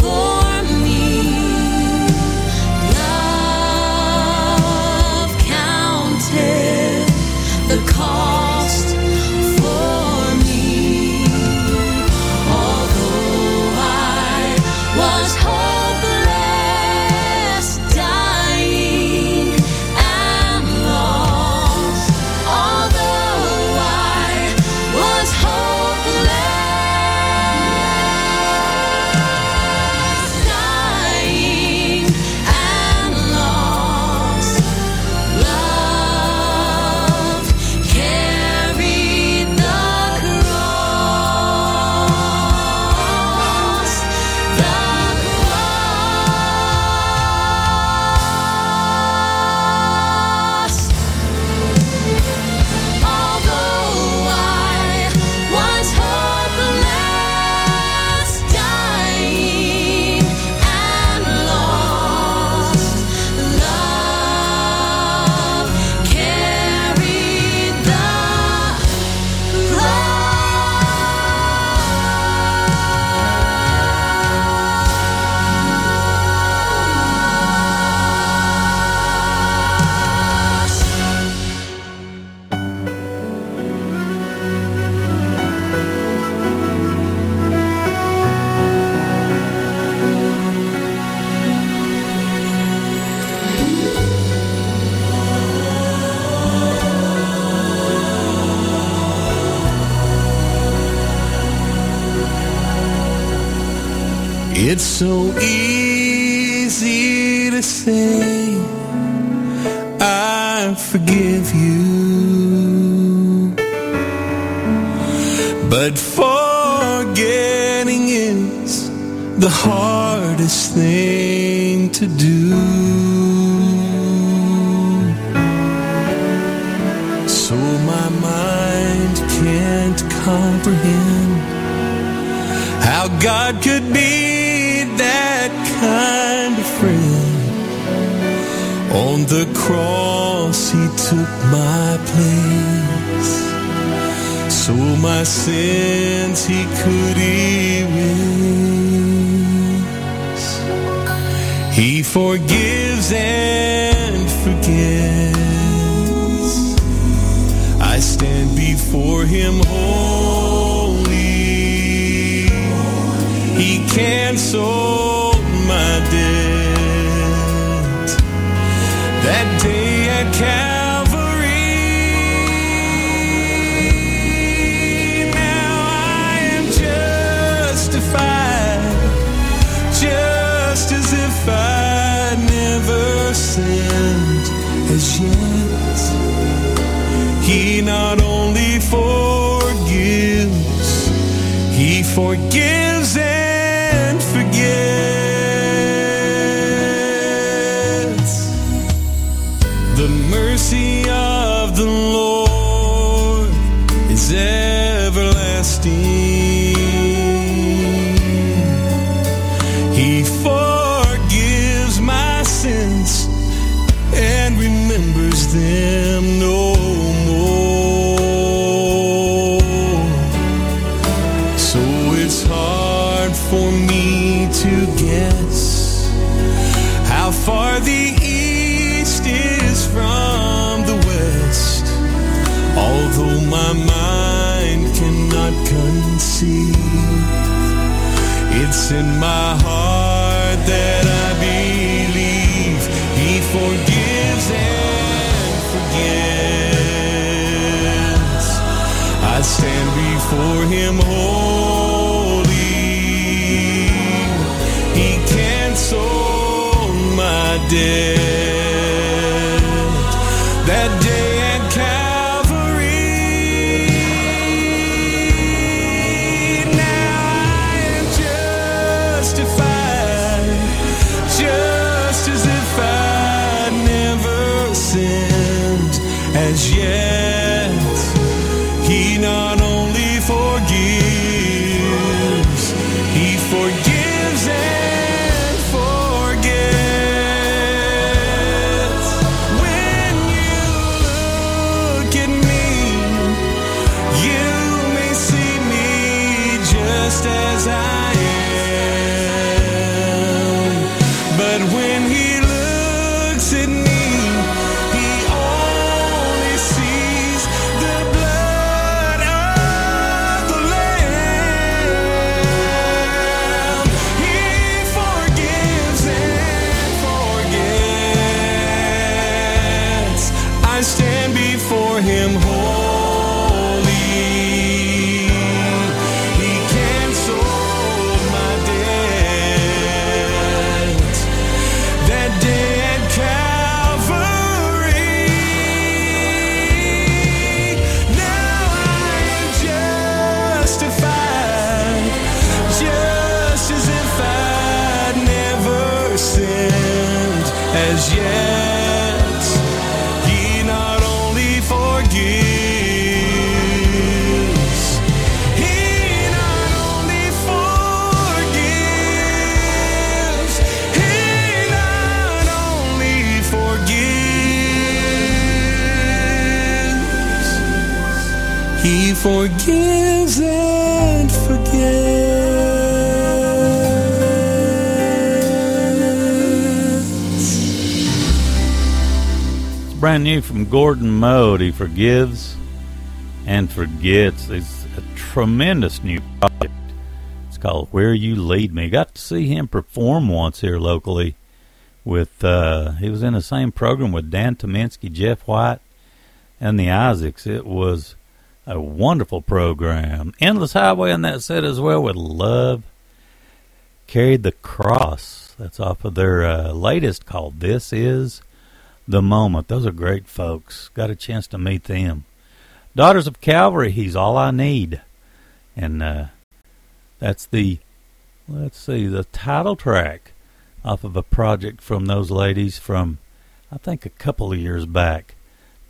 for me. Love counted the cost. It's so easy to say, I forgive you, but forgetting is the hardest thing to do. So my mind God could be that kind of friend. On the cross he took my place, so my sins he could erase. He forgives and forgets. I stand before him holy. He canceled my debt that day at Calvary. Now I am justified, just as if I never sinned as yet. He not only forgives, he forgives and forgets. The mercy of the Lord is everlasting. He forgives my sins and remembers them no more. So it's hard for me to guess how far the east is from the west, although my mind cannot conceive. It's in my heart that I believe he forgives and forgets. I stand before him holy. He canceled my debt that day at Calvary. Now I am justified, just as if I never sinned as yet. He not only forgives, he forgives and forgets. When you look at me, you may see me just as I am. But when he looks at me, he only sees the blood of the Lamb. He forgives and forgets. I stand before him holy. He canceled my debt that day at Calvary. Now I am justified, just as if I'd never sinned as yet. He not only forgives, he not only forgives, he not only forgives, he forgives and forgets. It's brand new from Gordon Mote. He forgives and forgets. It's a tremendous new project. It's called Where You Lead Me. Got to see him perform once here locally. With he was in the same program with Dan Tominski, Jeff White, and the Isaacs. It was a wonderful program. Endless Highway in that set as well with Love Carried the Cross. That's off of their latest called This Is the Moment. Those are great folks. Got a chance to meet them. Daughters of Calvary, He's All I Need. And that's the title track off of a project from those ladies from, I think, a couple of years back.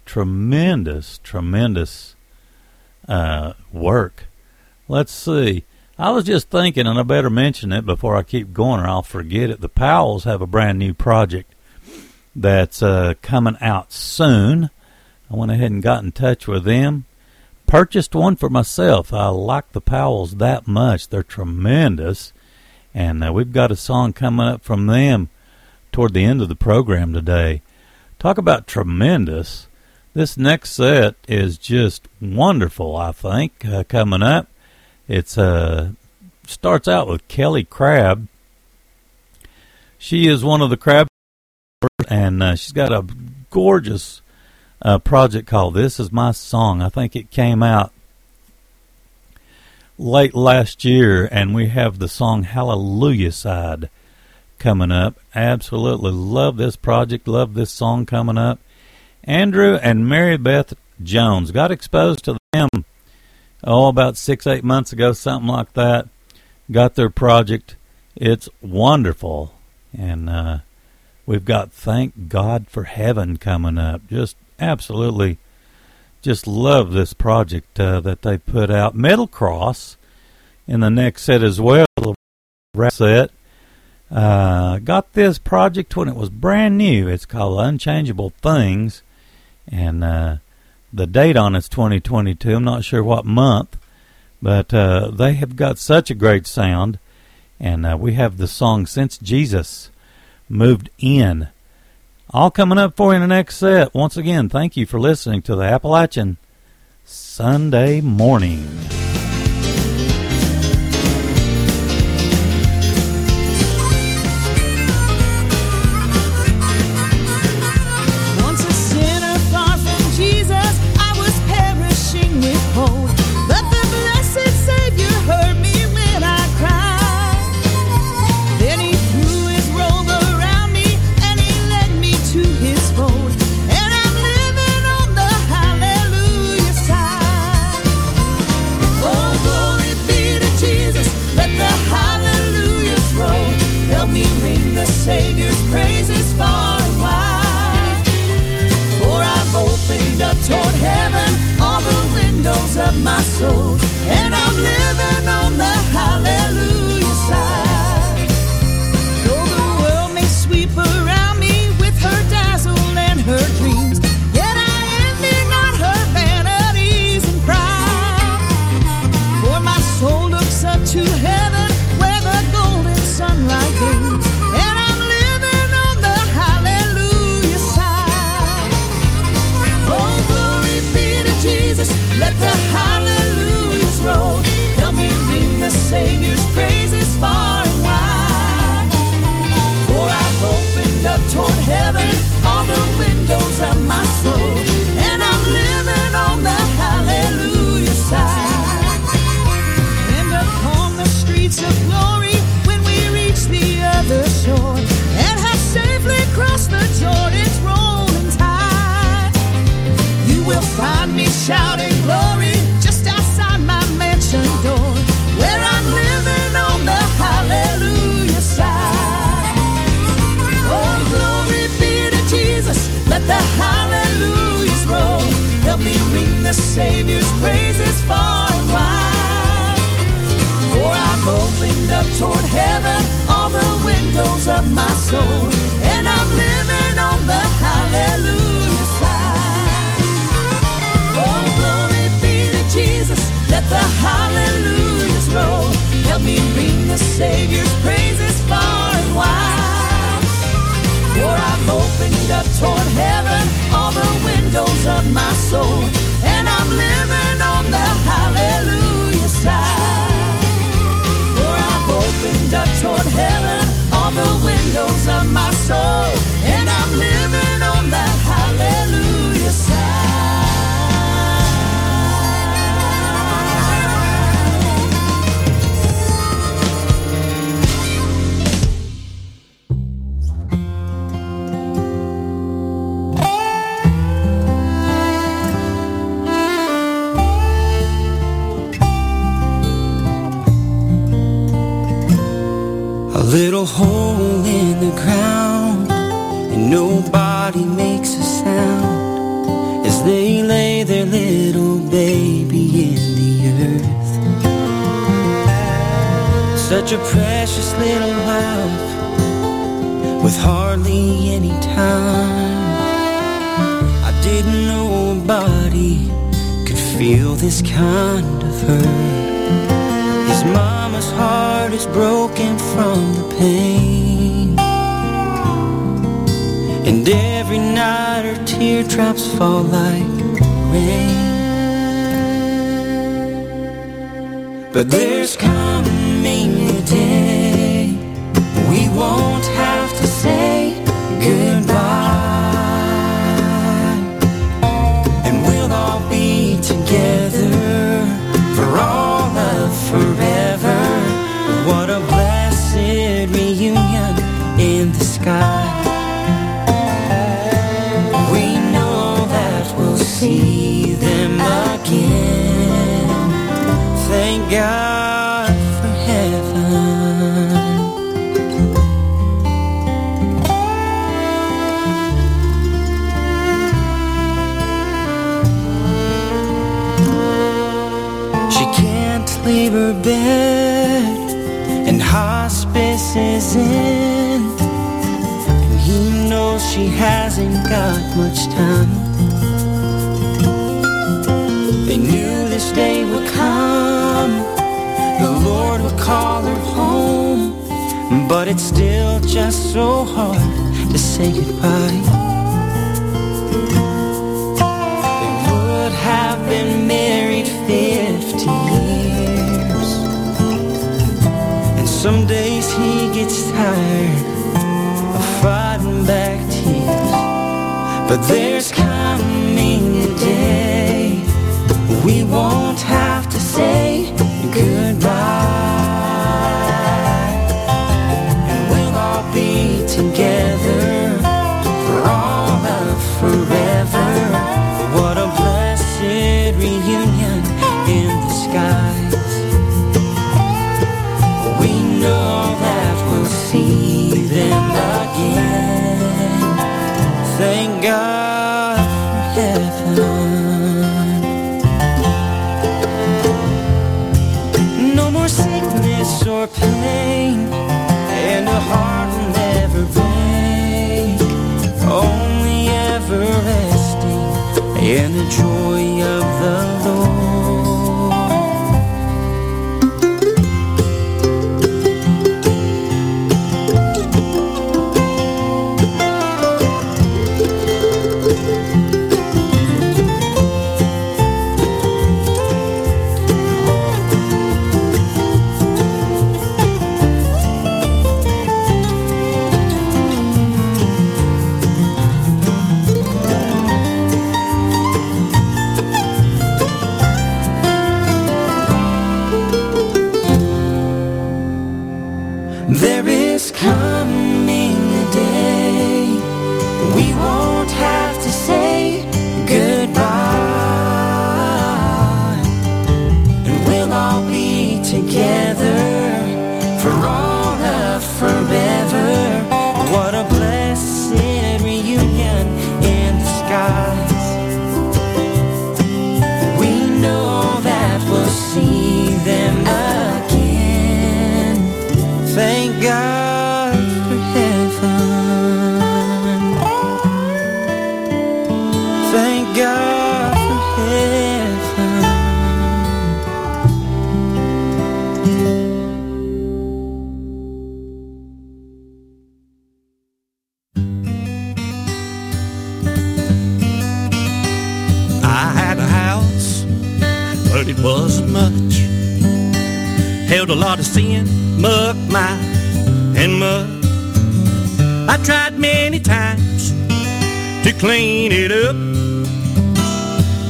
Tremendous work. Let's see. I was just thinking, and I better mention it before I keep going or I'll forget it, the Powells have a brand new project that's coming out soon. I went ahead and got in touch with them. Purchased one for myself. I like the Powells that much. They're tremendous. And we've got a song coming up from them toward the end of the program today. Talk about tremendous. This next set is just wonderful, I think, coming up. It starts out with Kelly Crabb. She is one of the Crabb, and she's got a gorgeous project called This Is My Song. I think it came out late last year, and we have the song Hallelujah Side coming up. Absolutely love this project, love this song coming up. Andrew and Mary Beth Jones, got exposed to them about 6-8 months ago, something like that. Got their project. It's wonderful. And we've got Thank God for Heaven coming up. Just absolutely just love this project that they put out. Metal Cross in the next set as well. The rap set. Got this project when it was brand new. It's called Unchangeable Things. And the date on it's 2022. I'm not sure what month. But they have got such a great sound. And we have the song Since Jesus Moved In. All coming up for you in the next set. Once again, thank you for listening to the Appalachian Sunday Morning. Savior's praises far and wide, for I've opened up toward heaven all the windows of my soul, and I'm living on the hallelujah side. Though the world may sweep around me with her dazzle and her dreams, yet I envy not her vanities and pride, for my soul looks up to heaven where the golden sunlight gleams. Let the hallelujahs roll. Help me ring the Savior's praises far and wide. For I've opened up toward heaven all the windows of my soul, and I'm living on the hallelujah side. And upon the streets of glory, when we reach the other shore, and have safely crossed the Jordan's rolling tide, you will find me shouting glory just outside my mansion door, where I'm living on the hallelujah side. Oh, glory be to Jesus, let the hallelujahs roll. Help me ring the Savior's praises far and wide. For I've opened up toward heaven all the windows of my soul, and I'm living on the hallelujah side. Oh, glory. Jesus, let the hallelujahs roll. Help me ring the Savior's praises far and wide. For I've opened up toward heaven all the windows of my soul, and I'm living on the hallelujah side. For I've opened up toward heaven all the windows of my soul, and I'm living on the hallelujah side. Little hole in the ground, and nobody makes a sound as they lay their little baby in the earth. Such a precious little life with hardly any time. I didn't know nobody could feel this kind of hurt. His mama's heart is broken from the pain, and every night her teardrops fall like rain. But there's coming a day we won't have to say goodbye, and we'll all be together for all of forever. What a blessed reunion in the sky. We know that we'll see them again. Thank God for heaven. She can't leave her bed, and hospice is in, and he knows she hasn't got much time. They knew this day would come, the Lord will call her home, but it's still just so hard to say goodbye. They would have been married 50 years, and some days he gets tired of fighting back tears. But there's coming a day we won't have to say goodbye, and we'll all be together for all of forever. What a blessed reunion in the skies. We know that we'll see them again. Thank God for heaven. Or pain, and a heart will never break, only ever resting in the joy of the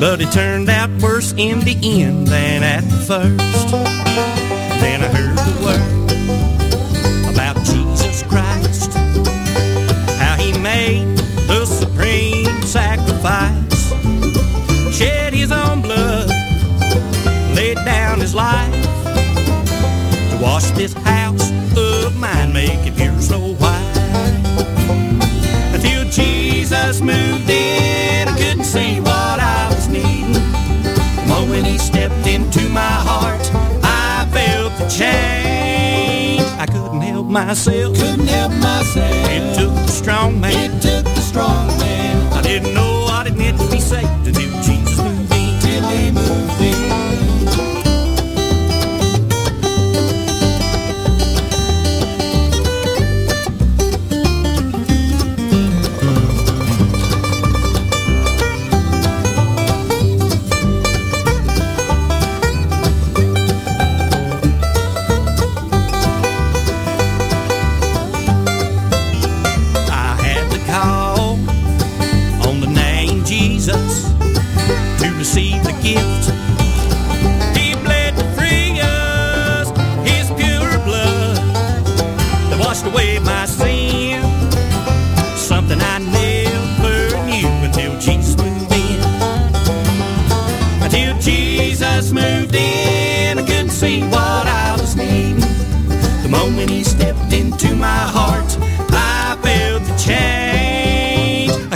but it turned out worse in the end than at the first. Then I heard the word about Jesus Christ, how he made the supreme sacrifice, shed his own blood, laid down his life, to wash this house of mine, make it pure so white. Until Jesus moved in, I couldn't see what I was needing. When he stepped into my heart, I felt the change. myself. Couldn't help myself. It took the strong man. It took the strong man. I didn't know what it meant to be saved until Jesus moved in. Till he moved myself.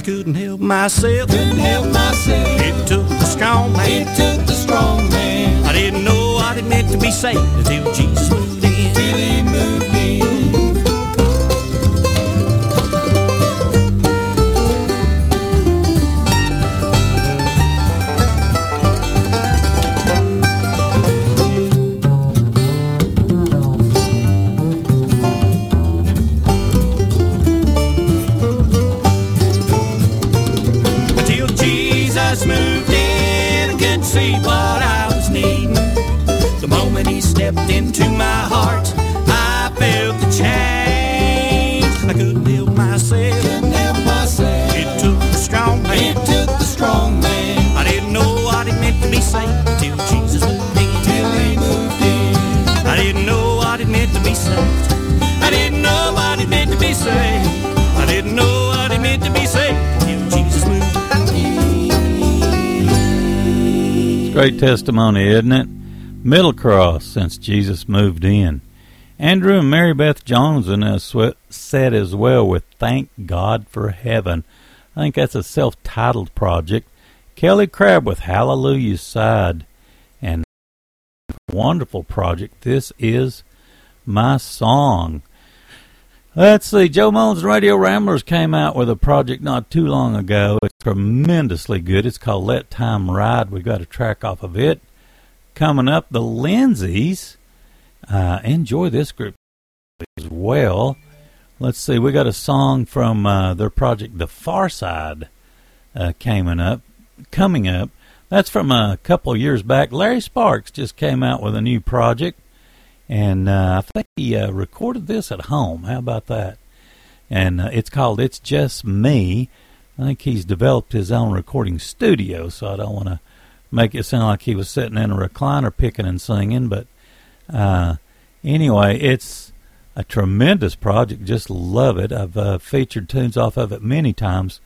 Couldn't help myself. It took the strong man. It took the strong man. I didn't know what it meant to be saved until Jesus moved in. Till he moved into my heart. I felt the change. I couldn't help myself. Couldn't help myself. It took the strong man. It took the strong man. I didn't know what it meant to be saved till Jesus moved in. Till he moved in. I didn't know what it meant to be saved. I didn't know what it meant to be saved. I didn't know what it meant to be saved till Jesus moved in. It's great testimony, isn't it? Middle Cross, since Jesus moved in. Andrew and Mary Beth Johnson has said as well with Thank God for Heaven. I think that's a self-titled project. Kelly Crabb with Hallelujah Side. And wonderful project. This Is My Song. Let's see. Joe Mullins' Radio Ramblers came out with a project not too long ago. It's tremendously good. It's called Let Time Ride. We've got a track off of it. Coming up, the Lindsays. Enjoy this group as well. Let's see, we got a song from their project, The Far Side, coming up. That's from a couple years back. Larry Sparks just came out with a new project, and I think he recorded this at home. How about that? And it's called It's Just Me. I think he's developed his own recording studio, so I don't want to make it sound like he was sitting in a recliner picking and singing, but anyway, it's a tremendous project. Just love it. I've featured tunes off of it many times.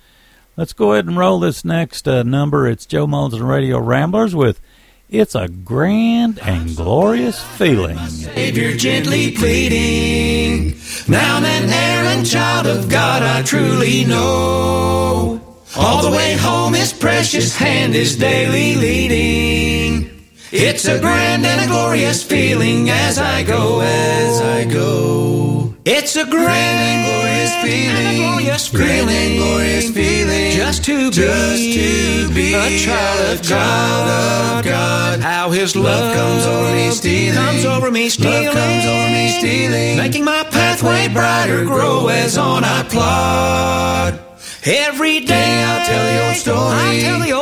Let's go ahead and roll this next number. It's Joe Mullins and Radio Ramblers with It's a Grand and Glorious Feeling. My Savior gently pleading, now an errant child of God I truly know. All the way home His precious hand is daily leading. It's a grand and a glorious feeling as I go, as I go. It's a grand and glorious feeling, grand and glorious feeling, just to be a child of God. How His love comes over me stealing, love comes over me stealing, making my pathway brighter, grow as on I plod. Every day I'll tell the old story, I will tell the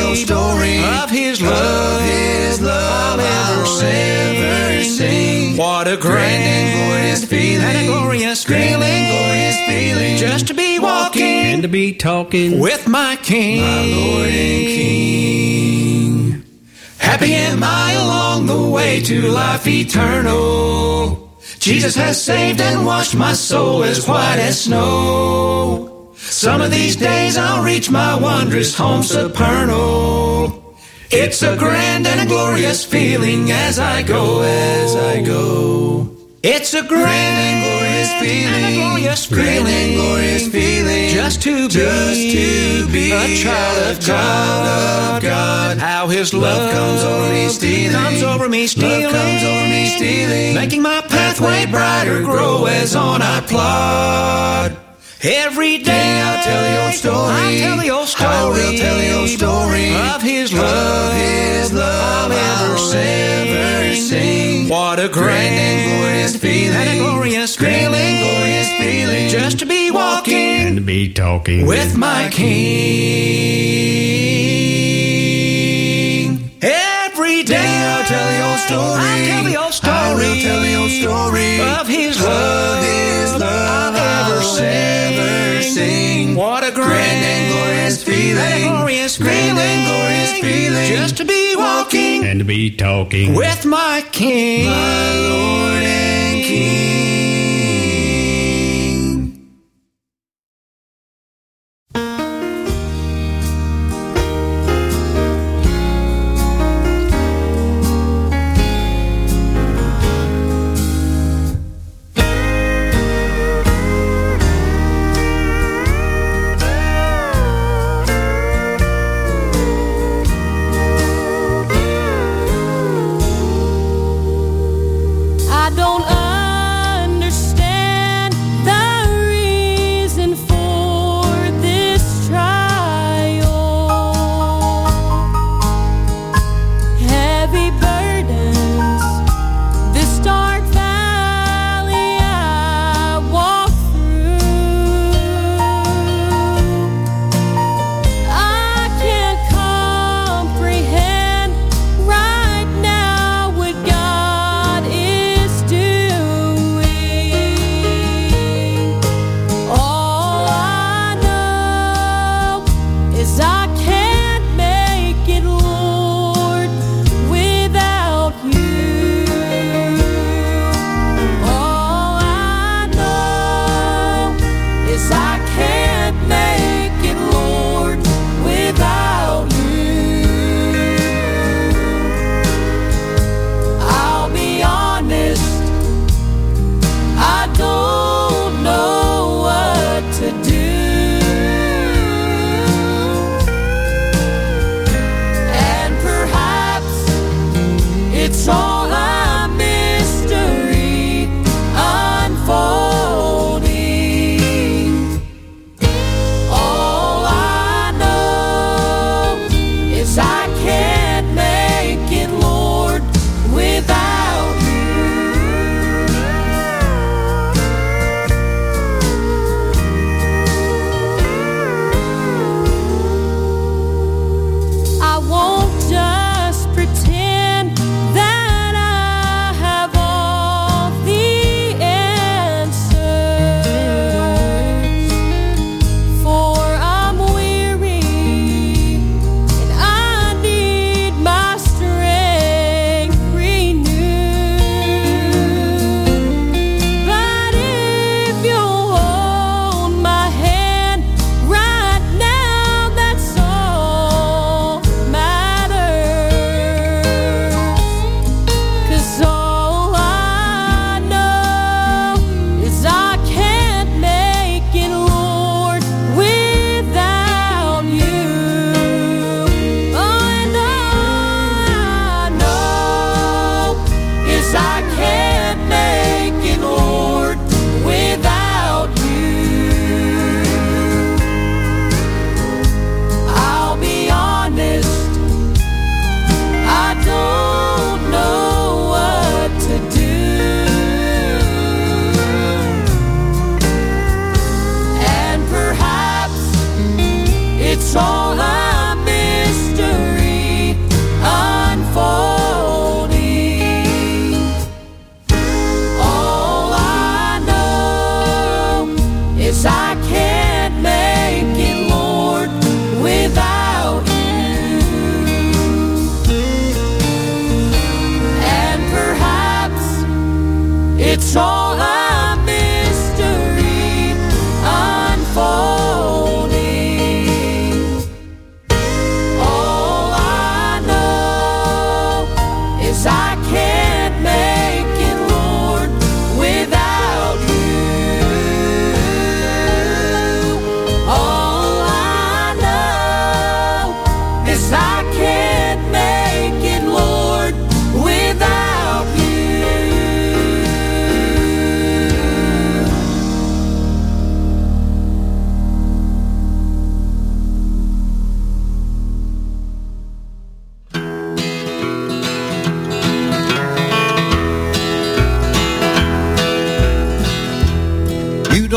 old story of His love, I'll ever sing. What a grand and glorious feeling, grand and glorious feeling, just to be walking and to be talking with my King, my Lord and King. Happy am I along the way to life eternal. Jesus has saved and washed my soul as white as snow. Some of these days I'll reach my wondrous home supernal. It's a grand and a glorious feeling as I go, as I go. It's a grand and glorious feeling, just to be a child of God, how his love comes over me stealing, making my pathway brighter, grow as on I plod. Every day I'll tell the old story, I will tell the old story of his love, I'll ever sing. What a grand and glorious feeling, just to be walking and to be talking with my King. Every day I'll tell the old story, I will tell the old story of his love, I'll ever sing. What a grand and glorious feeling, just to be walking and to be talking with my King, my Lord and King. I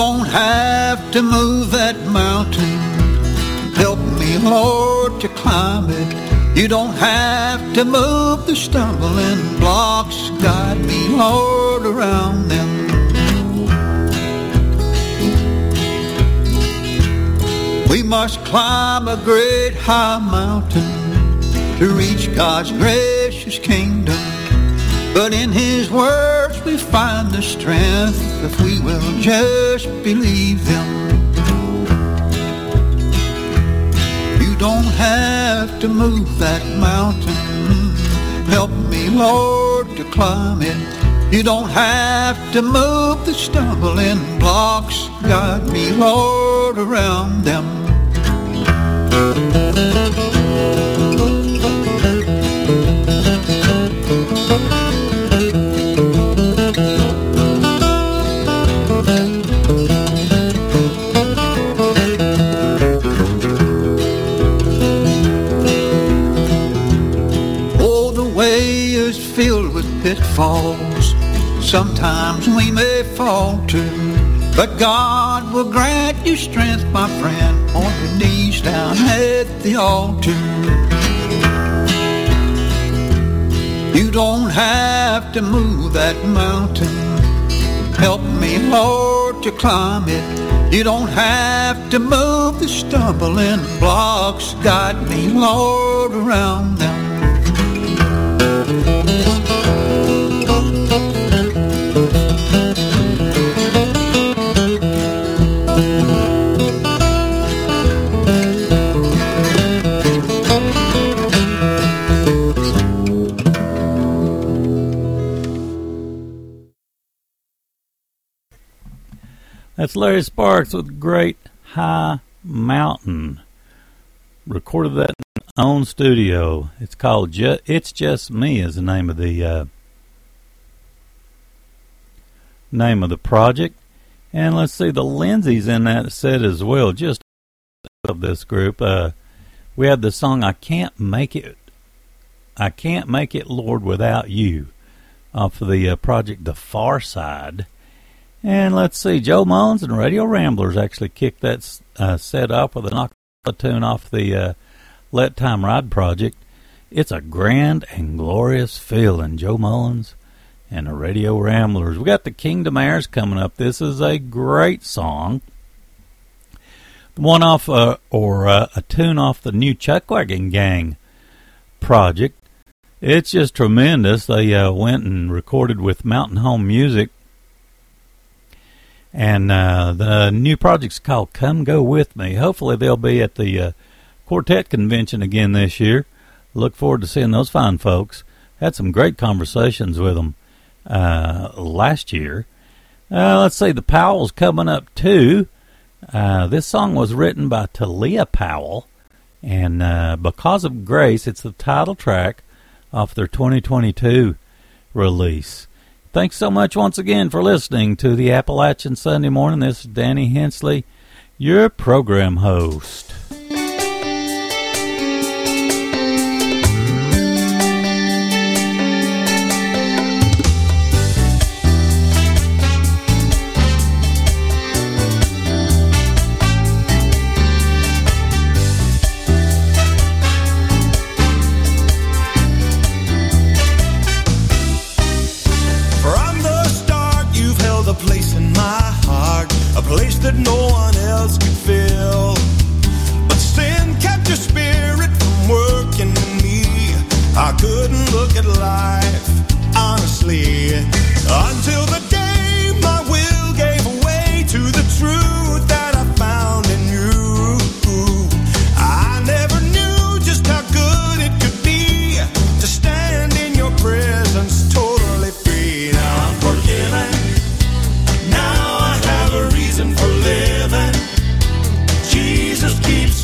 won't have to move that mountain. Help me, Lord, to climb it. You don't have to move the stumbling blocks. Guide me, Lord, around them. We must climb a great high mountain to reach God's gracious kingdom. But in His words we find the strength if we will just believe them. You don't have to move that mountain. Help me, Lord, to climb it. You don't have to move the stumbling blocks. Guide me, Lord, around them. Oh, the way is filled with pitfalls. Sometimes we may falter, but God will grant you strength, my friend, on your knees down at the altar. You don't have to move that mountain. Help me, Lord, to climb it. You don't have to move the stumbling blocks. Guide me, Lord, around them. That's Larry Sparks with Great High Mountain. Recorded that in his own studio. It's called It's Just Me is the name of the project. And let's see, the Lindsays in that set as well. Just of this group, we have the song I Can't Make It, Lord, Without You, off of the project The Far Side. And let's see, Joe Mullins and Radio Ramblers actually kicked that set off with a tune off the Let Time Ride project. It's a grand and glorious feeling, Joe Mullins and the Radio Ramblers. We got the Kingdom Heirs coming up. This is a great song. The one off, a tune off the new Chuckwagon Gang project. It's just tremendous. They went and recorded with Mountain Home Music. And the new project's called Come Go With Me. Hopefully they'll be at the Quartet Convention again this year. Look forward to seeing those fine folks. Had some great conversations with them last year. Let's see, the Powells coming up too. This song was written by Talia Powell. And Because of Grace, it's the title track off their 2022 release. Thanks so much once again for listening to the Appalachian Sunday Morning. This is Danny Hensley, your program host. That no one else could fill, but sin kept your spirit from working in me. I couldn't look at life honestly until the day my will gave way to the truth that I found in you. I never knew just how good it could be to stand in your presence totally free. Now I'm forgiven.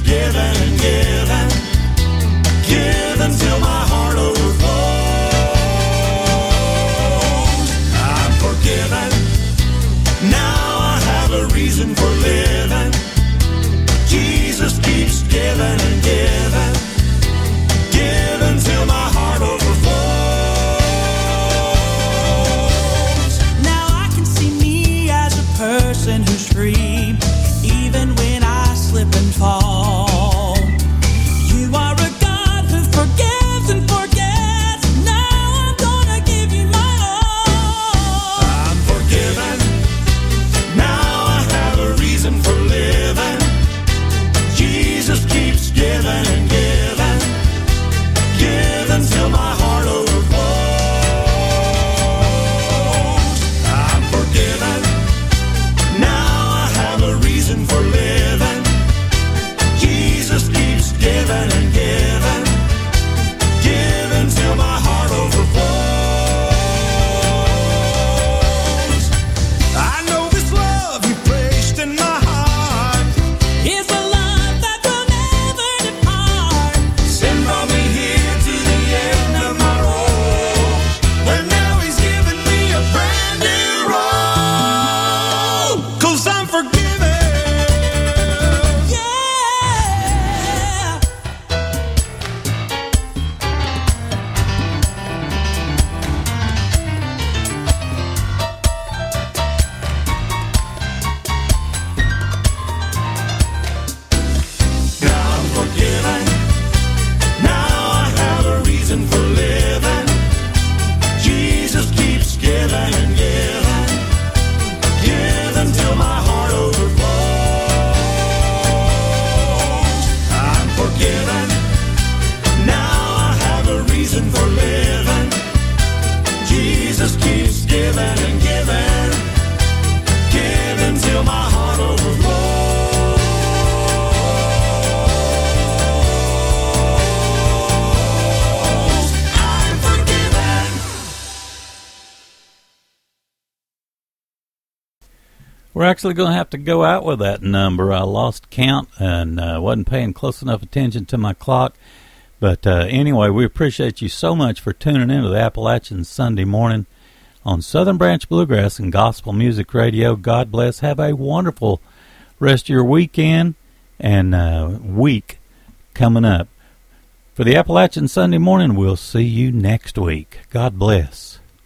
Giving and giving, giving till my heart overflows. I'm forgiven. Now I have a reason for living. Jesus keeps giving and giving, giving till my heart overflows. Now I can see me as a person who's free. We're actually going to have to go out with that number. I lost count and wasn't paying close enough attention to my clock. But anyway, we appreciate you so much for tuning in to the Appalachian Sunday Morning on Southern Branch Bluegrass and Gospel Music Radio. God bless. Have a wonderful rest of your weekend and week coming up. For the Appalachian Sunday Morning, we'll see you next week. God bless.